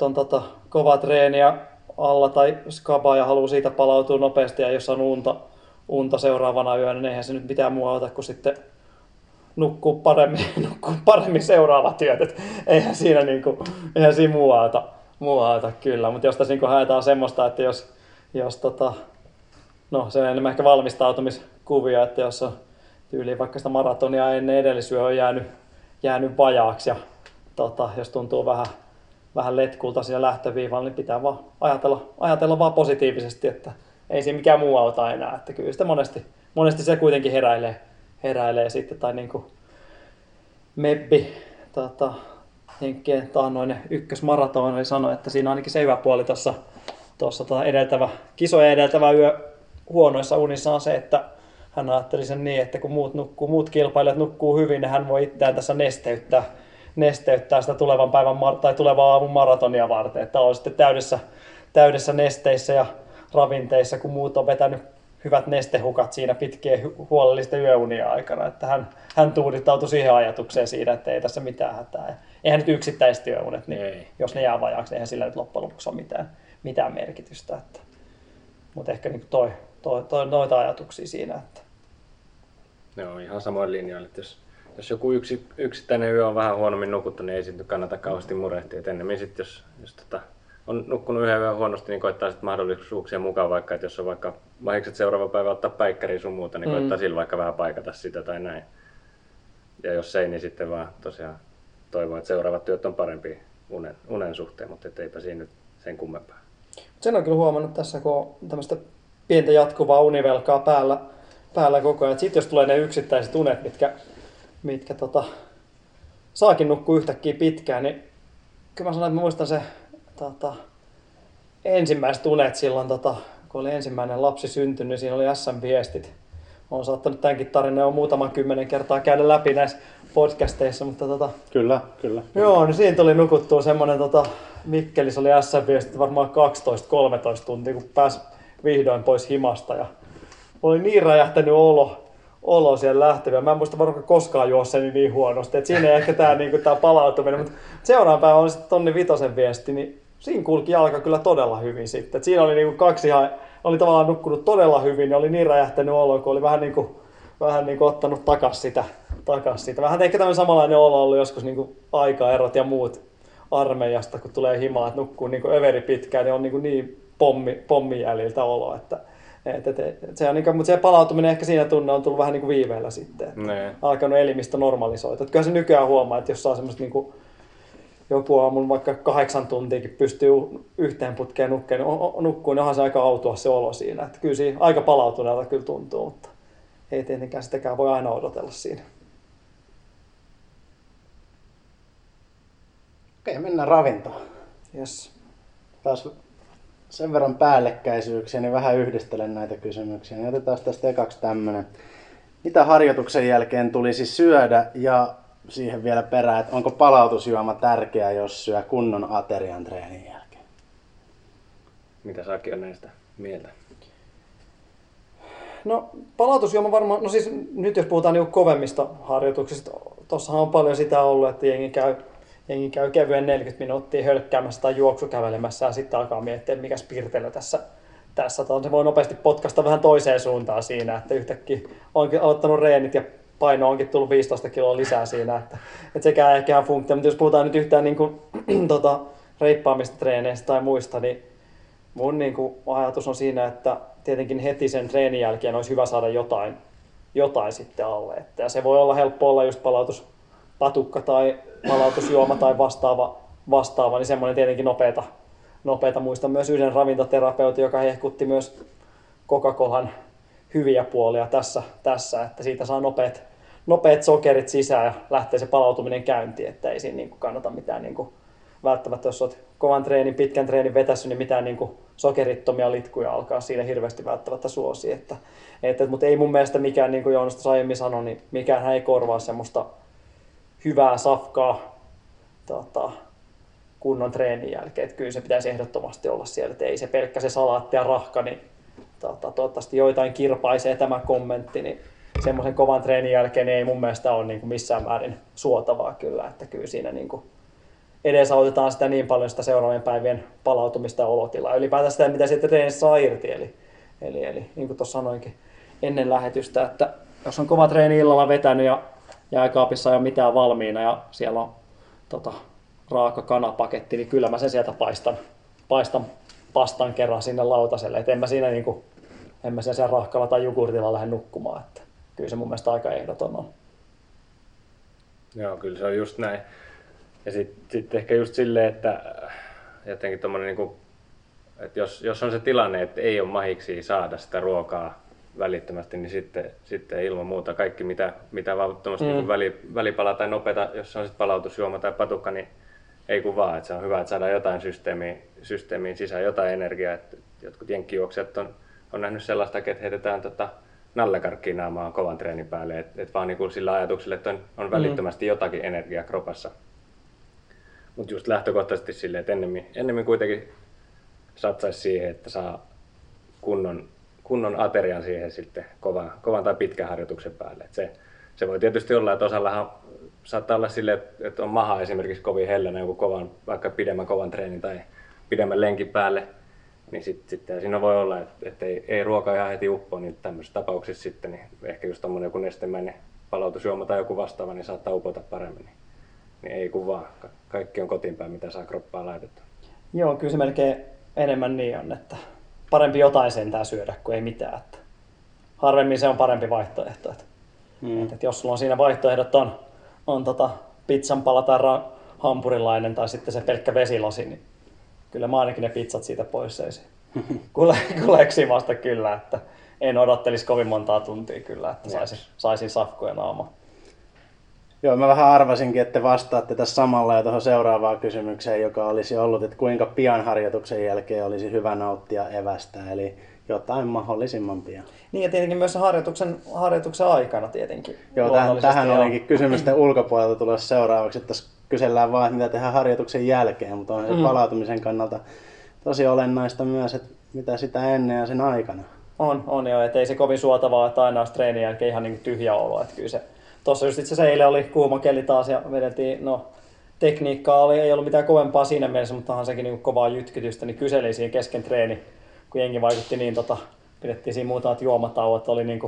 on kova treeni ja alla tai skabaa ja haluaa siitä palautua nopeasti ja jos on unta seuraavana yönä, niin eihän se nyt mitään muuta auta kuin sitten nukkuu paremmin seuraavat yöt. Et eihän siinä muuta auta kyllä, mutta jos tässä niin haetaan semmoista, että jos se on enemmän ehkä valmistautumiskuvia, että jos on tyyliin vaikka sitä maratonia ennen edellisyö on jäänyt vajaaksi ja jos tuntuu vähän letkulta siinä lähtöviivalla, niin pitää vaan ajatella vaan positiivisesti, että ei siinä mikään muu auta enää. Että kyllä sitä monesti se kuitenkin heräilee sitten, tai niin kuin meppi Jenkkien taannoinen ykkösmaraton sanoi, että siinä ainakin se hyvä puoli tuossa kisoja edeltävä yö huonoissa unissa on se, että hän ajatteli sen niin, että kun muut kilpailijat nukkuu hyvin, niin hän voi itseään tässä nesteyttää sitä tulevan päivän tai tulevaa aamun maratonia varten, että on sitten täydessä nesteissä ja ravinteissa, kun muut on vetänyt hyvät nestehukat siinä pitkien huolellisten yöunien aikana, että hän tuudittautui siihen ajatukseen siinä, että ei tässä mitään hätää. eihän nyt yksittäistyöunet, niin ei, jos ne jää vajaaksi, eihän sillä nyt loppujen lopuksi ole mitään merkitystä. Mutta ehkä niin noita ajatuksia siinä. Että. No ihan samoin linjoilla. Jos joku yksittäinen yö on vähän huonommin nukuttu, niin ei siitä kannata kauheasti murehtia. Et ennemmin sit, jos on nukkunut yhden yön huonosti, niin koittaa sit mahdollisuuksia mukaan vaikka, että jos on vaikka mahikset seuraava päivä ottaa päikkäriä sun muuta, niin koittaa sillä vaikka vähän paikata sitä tai näin. Ja jos ei, niin sitten vaan tosiaan toivoa, että seuraavat työt on parempia unen suhteen, mutta eipä siinä nyt sen kummempaa. Sen on kyllä huomannut tässä, kun on tämmöistä pientä jatkuvaa univelkaa päällä koko ajan. Sitten jos tulee ne yksittäiset unet, mitkä saakin nukkuu yhtäkkiä pitkään, niin kyllä mä sanon, että mä muistan se ensimmäiset unet silloin, kun oli ensimmäinen lapsi syntynyt, niin siinä oli SM-viestit. Olen saattanut tämänkin tarinan jo muutaman 10 kertaa käydä läpi näissä podcasteissa, mutta Kyllä. Joo, niin siinä tuli nukuttua semmoinen Mikkelissä oli SM-viestit varmaan 12-13 tuntia, kun pääsi vihdoin pois himasta ja oli niin räjähtänyt olo siellä lähtevä. Mä en muista varmaan koskaan juosseni niin huonosti, että siinä ei ehkä tämä niinku, palautuminen, mutta seuraavan päivän oli sitten tonni vitosen viesti, niin siinä kulki jalka kyllä todella hyvin sitten. Et siinä oli niinku kaksi ihan, oli tavallaan nukkunut todella hyvin ja oli niin räjähtänyt olo, kun oli vähän niinku ottanut takas sitä. Vähän ehkä tämmöinen samanlainen olo ollut joskus niinku aikaerot ja muut armeijasta, kun tulee himaa, että nukkuu niinku överi pitkään, niin on niinku niin pommijäljiltä olo, että se on niinku, mutta se palautuminen ehkä siinä tunne on tullut vähän niinku viiveellä sitten, että alkanut elimistö normalisoitua. Kyllä se nykyään huomaa, että jos saa semmoista niinku joku aamun vaikka 8 tuntiakin pystyy yhteen putkeen nukkuu, niin onhan se aika autua se olo siinä. Että kyllä siinä aika palautuneelta kyllä tuntuu, mutta ei tietenkään sitäkään voi aina odotella siinä. Okei, mennään ravintoon. Yes. Taas sen verran päällekkäisyyksiä, niin vähän yhdistelen näitä kysymyksiä. Niin otetaan tästä ekaksi tämmöinen. Mitä harjoituksen jälkeen tulisi syödä ja siihen vielä perään, että onko palautusjuoma tärkeä, jos syö kunnon aterian treenin jälkeen? Mitä Aki on näistä mieltä? No palautusjuoma varmaan, no siis nyt jos puhutaan niinku kovemmista harjoituksista, tossahan on paljon sitä ollut, että jengi käy kevyen 40 minuuttia hölkkäämässä tai juoksukävelemässä ja sitten alkaa miettiä, että mikä pirtelö tässä. Se voi nopeasti potkaista vähän toiseen suuntaan siinä, että yhtäkkiä onkin aloittanut reenit ja paino onkin tullut 15 kiloa lisää siinä, että sekään ei ehkä ihan funktio, mutta jos puhutaan nyt yhtään niin kuin, reippaamista treeneistä tai muista, niin mun niin kuin, ajatus on siinä, että tietenkin heti sen treenin jälkeen olisi hyvä saada jotain sitten alle. Että, ja se voi olla helppo olla just palautuspatukka tai palautusjuoma tai vastaava niin semmoinen tietenkin nopeata. Muistan myös yhden ravintoterapeutin, joka hehkutti myös Coca-Colan hyviä puolia tässä, että siitä saa nopeat sokerit sisään ja lähtee se palautuminen käyntiin, että ei siinä niinku kannata mitään niinku välttämättä, jos olet kovan treenin, pitkän treenin vetässyt, niin mitään niinku sokerittomia litkuja alkaa siinä hirveästi välttämättä suosia, että mutta ei mun mielestä mikään, niin kuin Joonas tuossa aiemmin sanoi, niin mikäänhän ei korvaa semmoista hyvää safkaa kunnon treenin jälkeen, että kyllä se pitäisi ehdottomasti olla siellä, että ei se pelkkä se salaatti ja rahka, niin toivottavasti joitain kirpaisee tämä kommentti, niin semmoisen kovan treenin jälkeen ei mun mielestä ole niin kuin missään määrin suotavaa kyllä, että kyllä siinä niin kuin edesautetaan sitä niin paljon sitä seuraavien päivien palautumista ja olotilaa. Ylipäätään sitä, mitä sitten treenissä saa irti, eli niin kuin tuossa sanoinkin ennen lähetystä, että jos on kova treeni illalla vetänyt ja jääkaapissa ei ole mitään valmiina ja siellä on raaka kanapaketti, niin kyllä mä sen sieltä paistan pastan kerran sinne lautaselle, et en mä siinä rahkalla tai jogurtilla lähde nukkumaan, että kyllä se mun mielestä aika ehdoton on. Joo, kyllä se on just näin. Ja sit ehkä just silleen, että jotenkin tommonen niinku, että jos on se tilanne, että ei ole mahiksi saada sitä ruokaa välittömästi, niin sitten ilman muuta kaikki mitä vaan tommoista niinku välipalaa tai nopeata, jos on sit palautusjuoma tai patukka, niin ei kun vaan, että se on hyvä, että saadaan jotain systeemiin sisään, jotain energiaa. Et jotkut jenkkijuoksijat on nähnyt sellaista, että heitetään nallekarkkia naamaan kovan treenin päälle, et vaan niin kuin sillä ajatuksella, että on välittömästi jotakin energiaa kropassa. Mutta just lähtökohtaisesti silleen, että ennemmin kuitenkin satsaisi siihen, että saa kunnon aterian siihen sitten kovan tai pitkän harjoituksen päälle. Et se voi tietysti olla, että osallahan saattaa olla silleen, että on maha esimerkiksi kovin hellänä joku kovan, vaikka kovan treenin tai pidemmän lenkin päälle, niin sitten siinä voi olla, että ei ruoka ihan heti uppoa, niin tämmöisissä tapauksissa sitten, niin ehkä just tommoinen joku nestemäinen palautusjuoma tai joku vastaava, niin saattaa upota paremmin. Niin ei kun vaan, kaikki on kotiinpäin, mitä saa kroppaan laitettua. Joo, kyllä se melkein enemmän niin on, että parempi jotain sentään syödä kuin ei mitään. Että harvemmin se on parempi vaihtoehto. Että jos sulla on siinä vaihtoehdot on pizzanpala tai hampurilainen tai sitten se pelkkä vesilasi, niin kyllä mä ainakin ne pizzat siitä pois ei kuleksi vasta kyllä, että en odottelisi kovin montaa tuntia kyllä, että saisin safkuja naamaan. Joo, mä vähän arvasinkin, että vastaatte tässä samalla ja tuohon seuraavaan kysymykseen, joka olisi ollut, että kuinka pian harjoituksen jälkeen olisi hyvä nauttia evästä, eli jotain mahdollisimman pian. Niin ja tietenkin myös harjoituksen aikana tietenkin. Joo, tähän olikin kysymysten ulkopuolelta tulla seuraavaksi, että tässä kysellään vaan, mitä tehdään harjoituksen jälkeen, mutta on se palautumisen kannalta tosi olennaista myös, että mitä sitä ennen ja sen aikana. On joo, ettei se kovin suotavaa, että aina olisi treenin jälkeen ihan niin tyhjä olo, että kyllä se. Tuossa just itse asiassa eilen oli kuuma keli taas ja vedeltiin, tekniikkaa oli, ei ollut mitään kovempaa siinä mielessä, mutta onhan sekin niin kovaa jytkytystä, niin kyselin siinä kesken treeni, kun jengi vaikutti niin, pidettiin siinä muutamat juomatauot, oli niin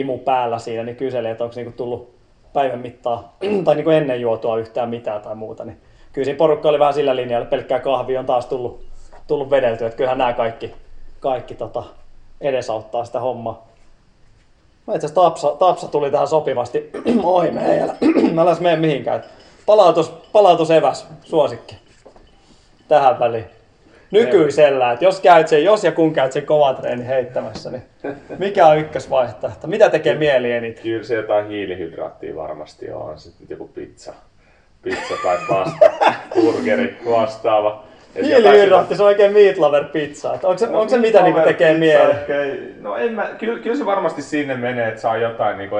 imu päällä siinä, niin kyselin, että onko tullut päivän mittaa tai ennen juotua yhtään mitään tai muuta, niin kyllä siinä porukka oli vähän sillä linjalla, että pelkkää kahvia on taas tullut vedeltyä, että kyllähän nämä kaikki edesauttaa sitä hommaa. No itse asiassa Tapsa tuli tähän sopivasti. Oi meijälä, älä mene mihinkään. Palautuseväs, suosikki. Tähän väliin. Nykyisellään, että jos ja kun käyt sen kovan treenin heittämässä, niin mikä on ykkösvaihtoehto? Mitä tekee mieli eniten? Kyllä se jotain hiilihydraattia varmasti on. Sitten joku pizza tai pasta, burgeri, vastaava. Hiilihydraatti, se on oikein meat lover pizza. Onko se mitä niinku tekee mieleen? Kyllä se varmasti sinne menee, että saa jotain niinku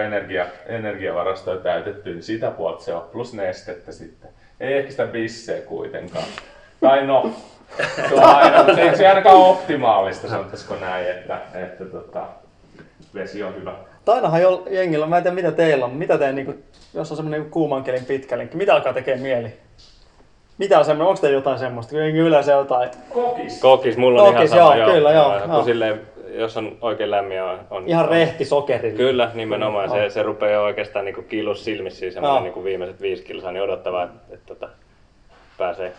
energiavarastoa täytettyä, niin sitä puolta se on. Plus nestettä sitten. Ei ehkä sitä bisseä kuitenkaan. Tai se on aina, mutta ei se ainakaan optimaalista, sanottaisiko näin, että vesi on hyvä. Ainahan jengillä, mä en tiedä mitä teillä on, mitä tein, niinku, jos on semmoinen kuumankelin pitkälinki, mitä alkaa tekee mieli? Mitä on semmoinen? Onko teillä jotain semmoista? Yleensä jotain. Kokis. Mulla on ihan sama. Joo, kyllä, joo. Silleen, jos on oikein lämmin on ihan rehti sokerilla. Kyllä, nimenomaan. Se rupeaa oikeastaan niinku kiilus silmissä semmoinen niinku viimeiset 5 kilsaa, niin odottavaa, että pääsee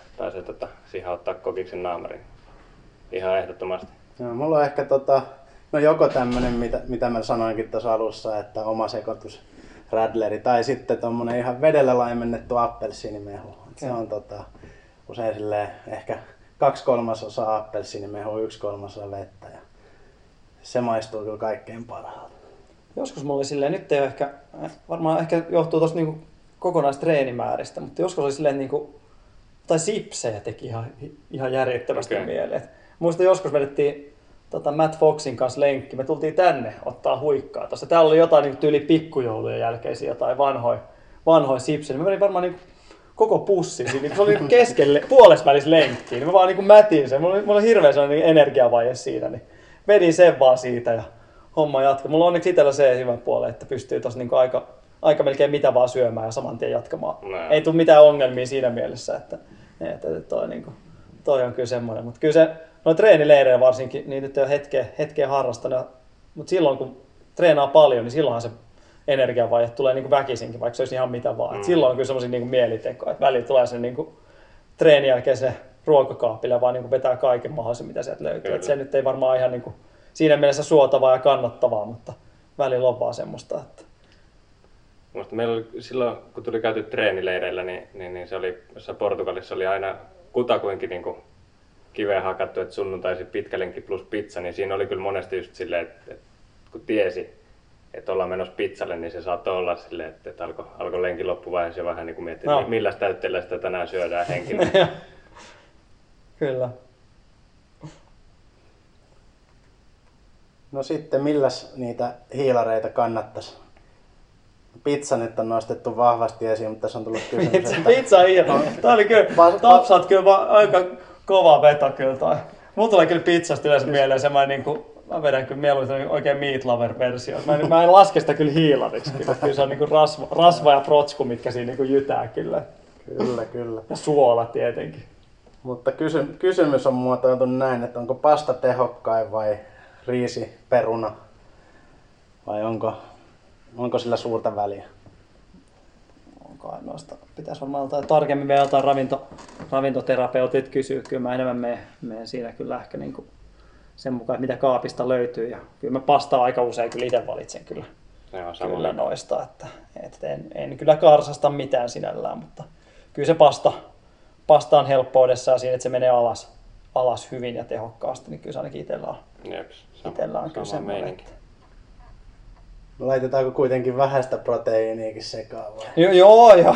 siihen ottaa kokiksen naamariin. Ihan ehdottomasti. No, mulla on ehkä joko tämmöinen, mitä mä sanoinkin tuossa alussa, että oma sekoitus radleri tai sitten tommonen ihan vedellä laimennettu appelsiinimehu. Se on usein silleen ehkä 2/3 appelsiinimehua, 1/3 vettä ja se maistuu kyllä kaikkein parhaalta. Joskus mulla oli silleen, nyt ei ole ehkä, varmaan ehkä johtuu tosta niinku kokonaistreenimääristä, mutta joskus oli silleen niinku, tai sipsejä teki ihan järjettävästi mieleen. Muistan joskus vedettiin Matt Foxin kanssa lenkki, me tultiin tänne ottaa huikkaa tuossa. Täällä oli jotain niinku tyyli pikkujoulujen jälkeisiä jotain vanhoja sipsejä. Mä menin varmaan niinku koko pussi, se oli keskelle, puolesvälis lenkkiin, mä vaan niinku mätin sen, mulla oli hirveä sellainen energiavaje siinä, niin vedin sen vaan siitä ja homma jatkoi. Mulla on onneksi itsellä se hyvä puoli, että pystyy tossa niinku aika melkein mitä vaan syömään ja saman tien jatkamaan. Näin. Ei tule mitään ongelmia siinä mielessä, että toi on kyllä semmoinen, mutta kyllä se, treenileireillä varsinkin, niin nyt ei ole hetkeä harrastanut, mutta silloin kun treenaa paljon, niin silloinhan se energiavaje tulee niinku väkisinkin, vaikka se olisi ihan mitä vaan. Silloin on kyllä semmoisia niinku mielitekoja, että välillä tulee sen niinku treenin jälkeen se ruokakaapille ja vaan niinku vetää kaiken mahdollisen, mitä sieltä löytyy. Et se nyt ei varmaan ihan niinku siinä mielessä suotavaa ja kannattavaa, mutta välillä on vaan semmoista. Että meillä oli silloin, kun tuli käyty treenileireillä, niin se oli, jossa Portugalissa oli aina kutakuinkin niinku kiveen hakattu, että sunnuntaisin pitkä lenkki plus pizza, niin siinä oli kyllä monesti just silleen, että kun tiesi, että ollaan menossa pizzalle, niin se saattoi olla silleen, että alkoi lenkin loppuvaiheessa ja vähän niin kuin miettii, milläs täytteellä sitä tänään syödään henkilöä. Kyllä. No sitten, milläs niitä hiilareita kannattaisi? Pizza nyt on nostettu vahvasti esiin, mutta tässä on tullut kysymys, että pizza hiilari. Tämä oli kyllä, Tapsaat kyllä aika kova veto kyllä. Mulla tulee kyllä pizzasta yleensä mieleen semmoinen niin kuin Mä vedän kyllä mieluiten oikein meat lover versio. Mä en laske sitä kyllä hiilariksi. Kyllä se on niinku rasva ja protsku, mitkä siinä niinku jytää kyllä. Kyllä. Ja suola tietenkin. Mutta kysymys on muotoiltu näin, että onko pasta tehokkain vai riisi, peruna? Vai onko sillä suurta väliä? Onko ainoastaan? Pitäisi varmaan tarkemmin vielä jotain ravintoterapeutit kysyä. Kyllä mä enemmän menen siinä kyllä ehkä niinku sen mukaan, mitä kaapista löytyy. Ja kyllä mä pastaa aika usein kyllä itse valitsen kyllä. Kyllä noista, että en kyllä karsasta mitään sinällään, mutta kyllä se pasta on helppoudessaan siinä, että se menee alas hyvin ja tehokkaasti, niin kyllä se ainakin itsellä on. Jeps, on kyllä semmoinen. Laitetaanko kuitenkin vähäistä proteiiniakin sekaan vai? Joo.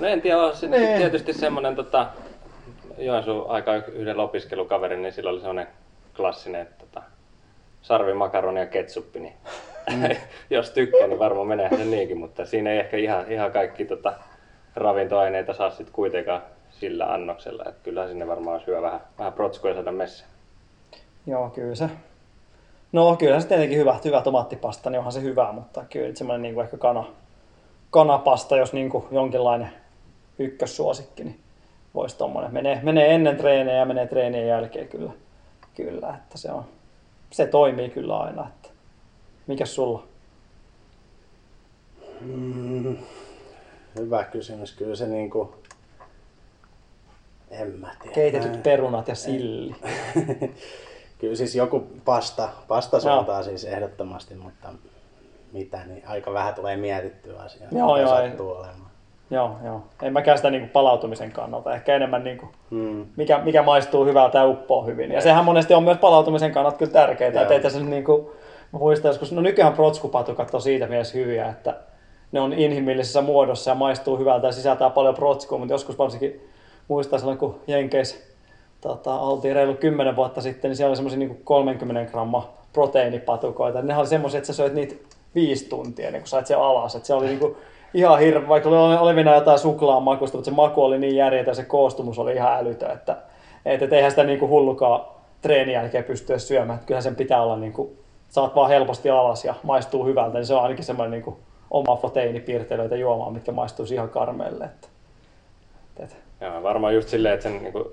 No en tiedä, on niin. Tietysti semmoinen Joensuun aika yhdellä opiskelukaverin, niin sillä oli semmoinen klassinen sarvimakaronia ja ketsuppi, niin jos tykkää, niin varmaan menee se niinkin, mutta siinä ei ehkä ihan kaikki ravintoaineita saa sitten kuitenkaan sillä annoksella, että kyllä sinne varmaan syö vähän protskuja saada messiä. Joo, kyllä se. No kyllä se tietenkin hyvä tomaattipasta, niin onhan se hyvää, mutta kyllä semmoinen niin kuin ehkä kanapasta, jos niin kuin jonkinlainen ykkössuosikki, niin voisi tommoinen. Menee ennen treenejä ja menee treenien jälkeen kyllä että se toimii kyllä aina. Että mikäs sulla? Hyvä kysymys. Kyllä se niinku... En mä tiedä. Keitetyt perunat ja silli. Kyllä siis joku pasta sanotaan siis ehdottomasti, mutta mitä niin aika vähän tulee mietittyä asiaa. Joo. Sattuu olemaan. Joo. En mäkään sitä niinku palautumisen kannalta. Ehkä enemmän niinku, mikä maistuu hyvältä ja uppoo hyvin. Ja sehän monesti on myös palautumisen kannalta kyllä tärkeää. Että ei se niinku... Mä muistan joskus, no nykyään protskupatukat on siitä mielessä hyviä, että ne on inhimillisessä muodossa ja maistuu hyvältä ja sisältää paljon protskua, mutta joskus varsinkin muistan silloin, kun Jenkeissä oltiin reilu 10 vuotta sitten, niin siellä oli semmoisia niin 30 grammaa proteiinipatukoita. Nehän oli semmoisia, että sä söit niitä 5 tuntia ennen kuin sait sen alas. Että se oli niin ihan hirveä, vaikka oli olevinaan jotain suklaa makusta, mutta se maku oli niin järjetön ja se koostumus oli ihan älytön, että eihän sitä niin hullukaan treenin jälkeen pystyä syömään. Että kyllähän sen pitää olla niin kuin, saat vaan helposti alas ja maistuu hyvältä, niin se on ainakin semmoinen niin kuin oma proteiinipiirteilyitä juomaa, mitkä maistuisi ihan karmeelle. Että. Joo, varmaan just silleen, että sen niin kuin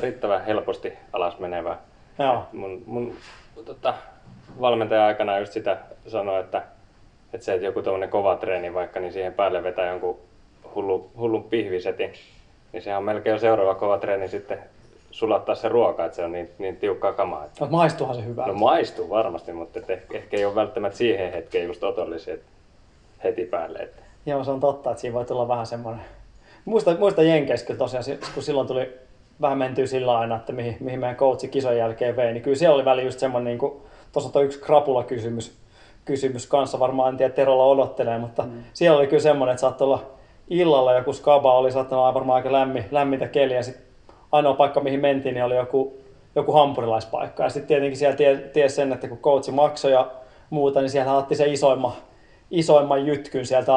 riittävän helposti alas menevä. Joo. Mun valmentaja aikana just sitä sanoi, että joku tommoinen kova treeni vaikka, niin siihen päälle vetää jonkun hullun pihvisetin, niin sehän on melkein jo seuraava kova treeni sitten. Sulattaa se ruoka, että se on niin tiukkaa kamaa. Että... No maistuuhan se hyvältä. No maistuu varmasti, mutta ehkä ei ole välttämättä siihen hetkeen just otollisia heti päälle. Että... Joo, se on totta, että siinä voi tulla vähän semmoinen... Muista Jenkeissä kyllä tosiaan, kun silloin tuli vähän mentyä sillä aina, että mihin meidän coachi kisojen jälkeen vei, niin kyllä siellä oli väli just semmoinen, niin kuin tuossa on yksi krapulakysymys kanssa, varmaan en tiedä, Terolla odottelee, mutta siellä oli kyllä semmoinen, että saattoi olla illalla joku skaba, oli saattanut varmaan aika lämmintä keliä, ainoa paikka, mihin mentiin, niin oli joku hampurilaispaikka. Ja sitten tietenkin siellä tiesi sen, että kun coachi maksoi ja muuta, niin siellä otti se isoimman jytkyn sieltä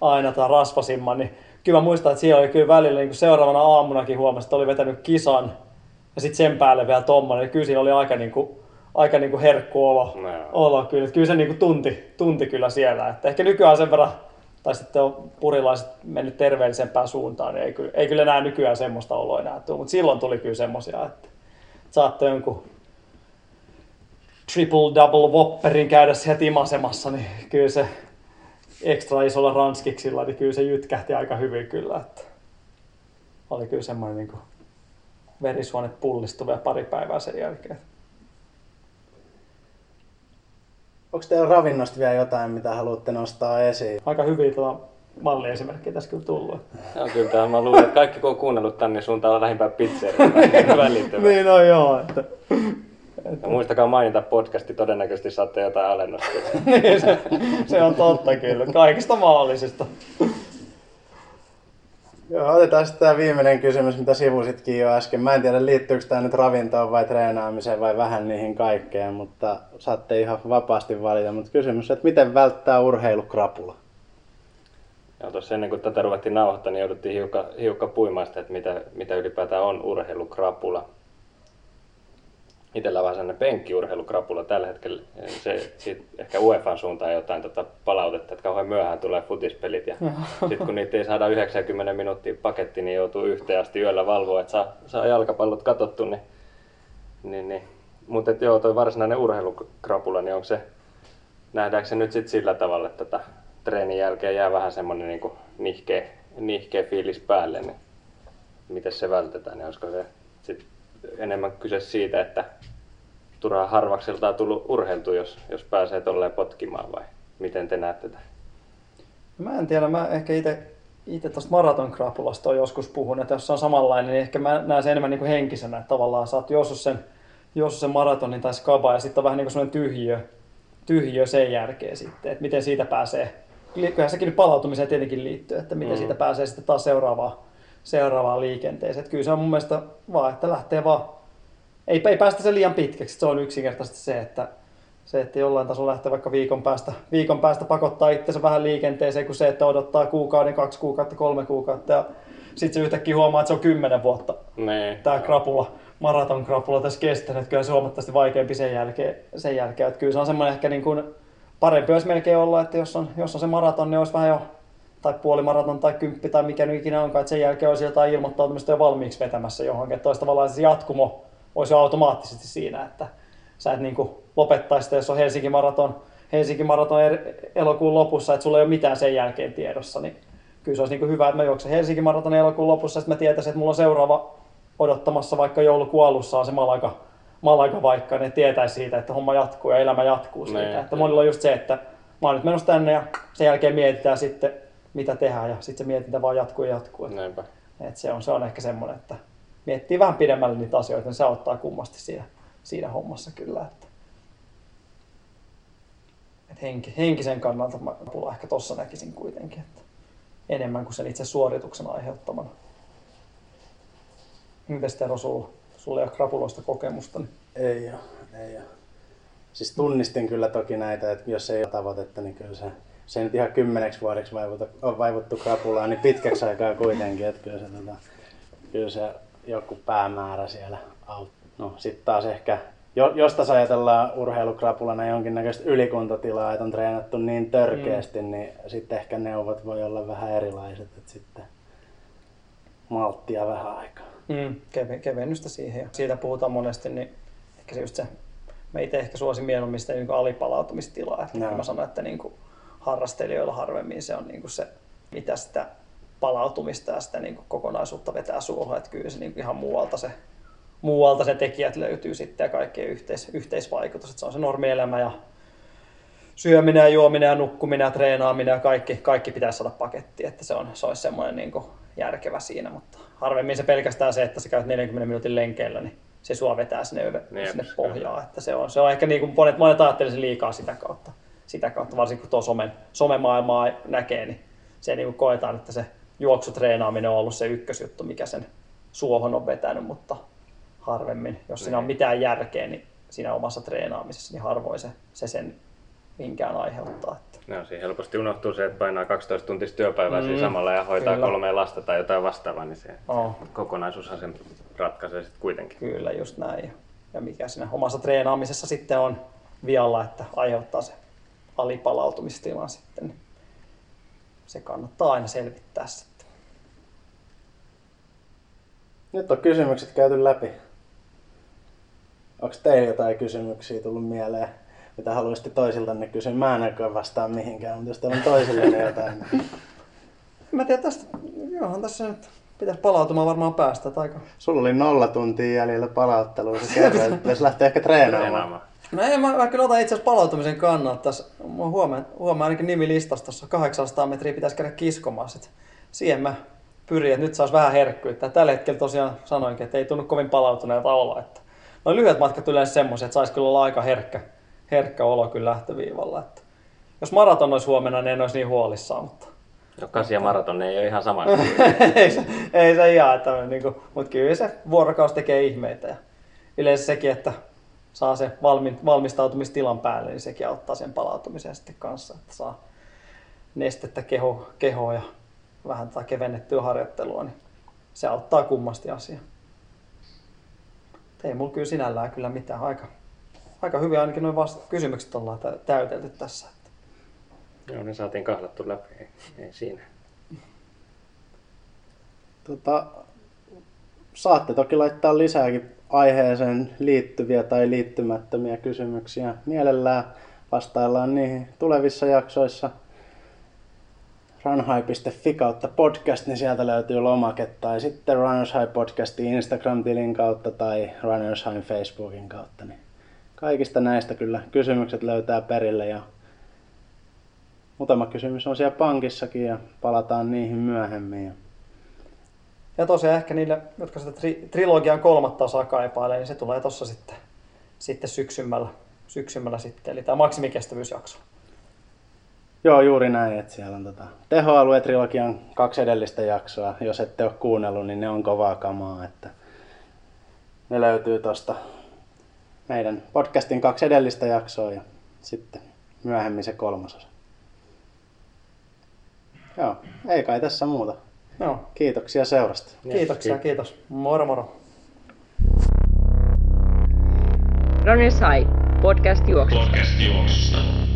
aina tai rasvasimman. Niin kyllä mä muistan, että siellä oli kyllä välillä, niin seuraavana aamunakin huomasi, että oli vetänyt kisan ja sitten sen päälle vielä tommonen. Niin kyllä siinä oli aika herkkuolo. No. Kyllä se niin tunti kyllä siellä. Että ehkä nykyään sen verran... Tai sitten on purilaiset mennyt terveellisempään suuntaan, niin ei kyllä enää nykyään semmoista oloa enää tule. Mutta silloin tuli kyllä semmoisia, että saattoi jonkun triple-double whopperin käydä siellä timasemassa, niin kyllä se ekstra isolla ranskiksilla, niin kyllä se jytkähti aika hyvin kyllä. Että oli kyllä semmoinen niin kuin verisuonet pullistuvia pari päivää sen jälkeen. Onko teillä ravinnosta vielä jotain, mitä haluatte nostaa esiin? Aika hyviä malliesimerkkejä tässä kyllä tullut. Joo, kyllä mä luulen, että kaikki kun on kuunnellut tänne, niin suuntaan lähimpään pizzeriin välittömästi. Niin on joo. Että... Muistakaa mainita podcasti, todennäköisesti saatte jotain alennusta. Niin, se on totta kyllä, kaikista mahdollisista. Joo, otetaan sitten tämä viimeinen kysymys, mitä sivusitkin jo äsken. Mä en tiedä, liittyykö tämä nyt ravintoon vai treenaamiseen vai vähän niihin kaikkeen, mutta saatte ihan vapaasti valita. Mutta kysymys, että miten välttää urheilukrapula? Joo, tuossa ennen kuin tätä ruvettiin nauhoittaa, niin jouduttiin hiukan puimaan sitä, että mitä ylipäätään on urheilukrapula. itsellä vähän sellainen penkkiurheilukrapula tällä hetkellä. Se sit ehkä UEFan suuntaan jotain palautetta, että kauhean myöhään tulee futispelit ja sitten kun niitä ei saada 90 minuuttia paketti, niin joutuu yhteen asti yöllä valvoa, että saa jalkapallot katsottu. Niin. Mutta joo, toi varsinainen urheilukrapula, niin onko se, nähdäänkö se nyt sit sillä tavalla, että treenin jälkeen jää vähän semmoinen niin nihkeä fiilis päälle, niin miten se vältetään, niin olisiko se sit enemmän kyse siitä, että turhaan harvakselta on tullut urheiltua, jos pääsee tolleen potkimaan, vai miten te näette tämän? Mä en tiedä, mä ehkä itse tuosta maratonkrapulasta on joskus puhunut, että jos se on samanlainen, niin ehkä mä näen sen enemmän niin kuin henkisenä, että tavallaan sä oot juossut sen maratonin tai skaba, ja sitten on vähän niin kuin semmoinen tyhjiö sen jälkeen sitten, että miten siitä pääsee, kyllähän sekin palautumiseen tietenkin liittyy, että miten siitä pääsee sitten taas seuraavaan liikenteeseen. Että kyllä se on mun mielestä vaan, että lähtee vaan, ei päästä se liian pitkäksi. Se on yksinkertaisesti se, että jollain tasolla lähtee vaikka viikon päästä pakottaa itsensä vähän liikenteeseen kuin se, että odottaa kuukauden, 2 kuukautta, 3 kuukautta ja sitten se yhtäkkiä huomaa, että se on 10 vuotta tämä krapula, maratonkrapula tässä kestänyt. Kyllä se on huomattavasti vaikeampi sen jälkeen. Että kyllä se on semmoinen ehkä niin kuin parempi olisi melkein olla, että jos on se maraton, niin olisi vähän jo tai puolimaraton tai 10 tai mikä nyt ikinä onkaan, että sen jälkeen olisi jotain ilmoittautumista jo valmiiksi vetämässä johonkin. Että olisi tavallaan se jatkumo olisi jo automaattisesti siinä, että sä et niin kuin lopettaisi sitä, jos on Helsinki-maraton elokuun lopussa, että sulla ei ole mitään sen jälkeen tiedossa. Niin kyllä se olisi niin kuin hyvä, että mä juoksen Helsinki-maraton elokuun lopussa, että mä tietäisin, että mulla on seuraava odottamassa vaikka joulukuun alussa on se Malaga vaikka, niin tietäisi siitä, että homma jatkuu ja elämä jatkuu siitä. Että monilla on just se, että mä oon nyt menossa tänne ja sen jälkeen mietitään sitten, mitä tehdään, ja sitten se mietintä vaan jatkuu. Että se on ehkä semmoinen, että miettii vähän pidemmälle niitä asioita, niin se auttaa kummasti siinä hommassa kyllä. Että henkisen kannalta mä pula ehkä tossa näkisin kuitenkin, että enemmän kuin sen itse suorituksen aiheuttamana. Mites Tero, sulla ei ole krapuloista kokemusta? Niin? Ei ole. Siis tunnistin kyllä toki näitä, että jos ei ole tavoitetta, niin kyllä se nyt ihan 10 vuodeksi on vaivuttu krapulaa, niin pitkäksi aikaa kuitenkin, että kyllä se joku päämäärä siellä auttaa. No sitten taas ehkä, jos taas ajatellaan urheilukrapulana jonkinnäköistä ylikuntatilaa, että on treenattu niin törkeästi, niin sitten ehkä neuvot voi olla vähän erilaiset, että sitten malttia vähän aikaa. Kevennystä siihen, ja siitä puhutaan monesti, niin ehkä se just se, mä itse ehkä suosin mieluummin sitä niin alipalautumistilaa, että mä sanon, että niin kuin harrastelijoilla harvemmin se on niin kuin se, mitä sitä palautumista ja sitä niin kuin kokonaisuutta vetää suohon, että kyllä se niin kuin ihan muualta se tekijät löytyy sitten ja kaikkien yhteisvaikutus, että se on se normielämä ja syöminen ja juominen ja nukkuminen ja treenaaminen ja kaikki pitäisi saada pakettiin, että se olisi semmoinen niin kuin järkevä siinä, mutta harvemmin se pelkästään se, että sä käyt 40 minuutin lenkeillä, niin se sua vetää sinne pohjaan, että se on ehkä niin kuin monet ajattelee liikaa sitä kautta, varsinkin kun tuo somemaailmaa näkee, niin se niin kuin koetaan, että se juoksutreenaaminen on ollut se ykkösjuttu, mikä sen suohon on vetänyt, mutta harvemmin, jos siinä on mitään järkeä, niin siinä omassa treenaamisessa, niin harvoin se sen minkään aiheuttaa. No, siinä helposti unohtuu se, että painaa 12 tuntista työpäivää siinä samalla ja hoitaa 3 lasta tai jotain vastaavaa, niin se kokonaisuushan sen ratkaisee sitten kuitenkin. Kyllä, just näin. Ja mikä siinä omassa treenaamisessa sitten on vialla, että aiheuttaa se alipalautumistilan sitten. Se kannattaa aina selvittää sitten. Nyt on kysymykset käyty läpi. Onko teillä jotain kysymyksiä tullut mieleen, mitä haluaisitte toisiltanne kysyä? Mä en oikein vastaa mihinkään, mutta jos teillä on toisillenne jotain. Mä tiedän tästä, johon tässä nyt pitäisi palautumaan varmaan päästä. Taika. Sulla oli 0 tuntia jäljellä palauttelua, se kerran, että pitäisi lähteä ehkä treenaamaan. No ei, mä kyllä otan itse asiassa palautumisen kannalta tässä. Mä huomaan ainakin nimilistassa tuossa 800 metriä pitäisi käydä kiskomaan. Sit siihen mä pyrin, että nyt saisi vähän herkkyyttä. Tällä hetkellä tosiaan sanoinkin, että ei tunnu kovin palautuneelta olla. No lyhyet matkat yleensä semmoisia, että saisi kyllä olla aika herkkä olo kyllä lähtöviivalla. Että jos maraton olisi huomenna, niin en olisi niin huolissaan. Mutta 8 maraton ei ole ihan sama. ei se ihan, että niin mutta kyllä se vuorokaus tekee ihmeitä. Ja yleensä sekin, että saa se valmistautumistilan päälle, niin sekin auttaa sen palautumiseen sitten kanssa, että saa nestettä kehoa ja vähän tai kevennettyä harjoittelua, niin se auttaa kummasti asiaa. ei mulla kyllä sinällään kyllä mitään. Aika hyvin ainakin nuo kysymykset ollaan täytelty tässä. Joo, ne saatiin kahlattu läpi, ei siinä. Saatte toki laittaa lisääkin aiheeseen liittyviä tai liittymättömiä kysymyksiä. Mielellään vastaillaan niihin tulevissa jaksoissa. runnershigh.fi kautta podcast, niin sieltä löytyy lomake, tai sitten Runner's High podcastin Instagram-tilin kautta tai Runner's High Facebookin kautta. Niin kaikista näistä kyllä kysymykset löytää perille, ja muutama kysymys on siellä pankissakin ja palataan niihin myöhemmin. Ja tosiaan ehkä niille, jotka sitä trilogian kolmatta osaa kaipailee, niin se tulee tuossa sitten syksymällä sitten, eli tämä maksimikestävyysjakso. Joo, juuri näin, että siellä on tehoalue-trilogian 2 edellistä jaksoa. Jos ette ole kuunnellut, niin ne on kovaa kamaa. Että ne löytyy tuosta meidän podcastin 2 edellistä jaksoa ja sitten myöhemmin se 3. osa. Joo, ei kai tässä muuta. Joo. Kiitoksia seurasta. Kiitoksia, kiitos. Moro moro. Runner's High, podcast juoksusta.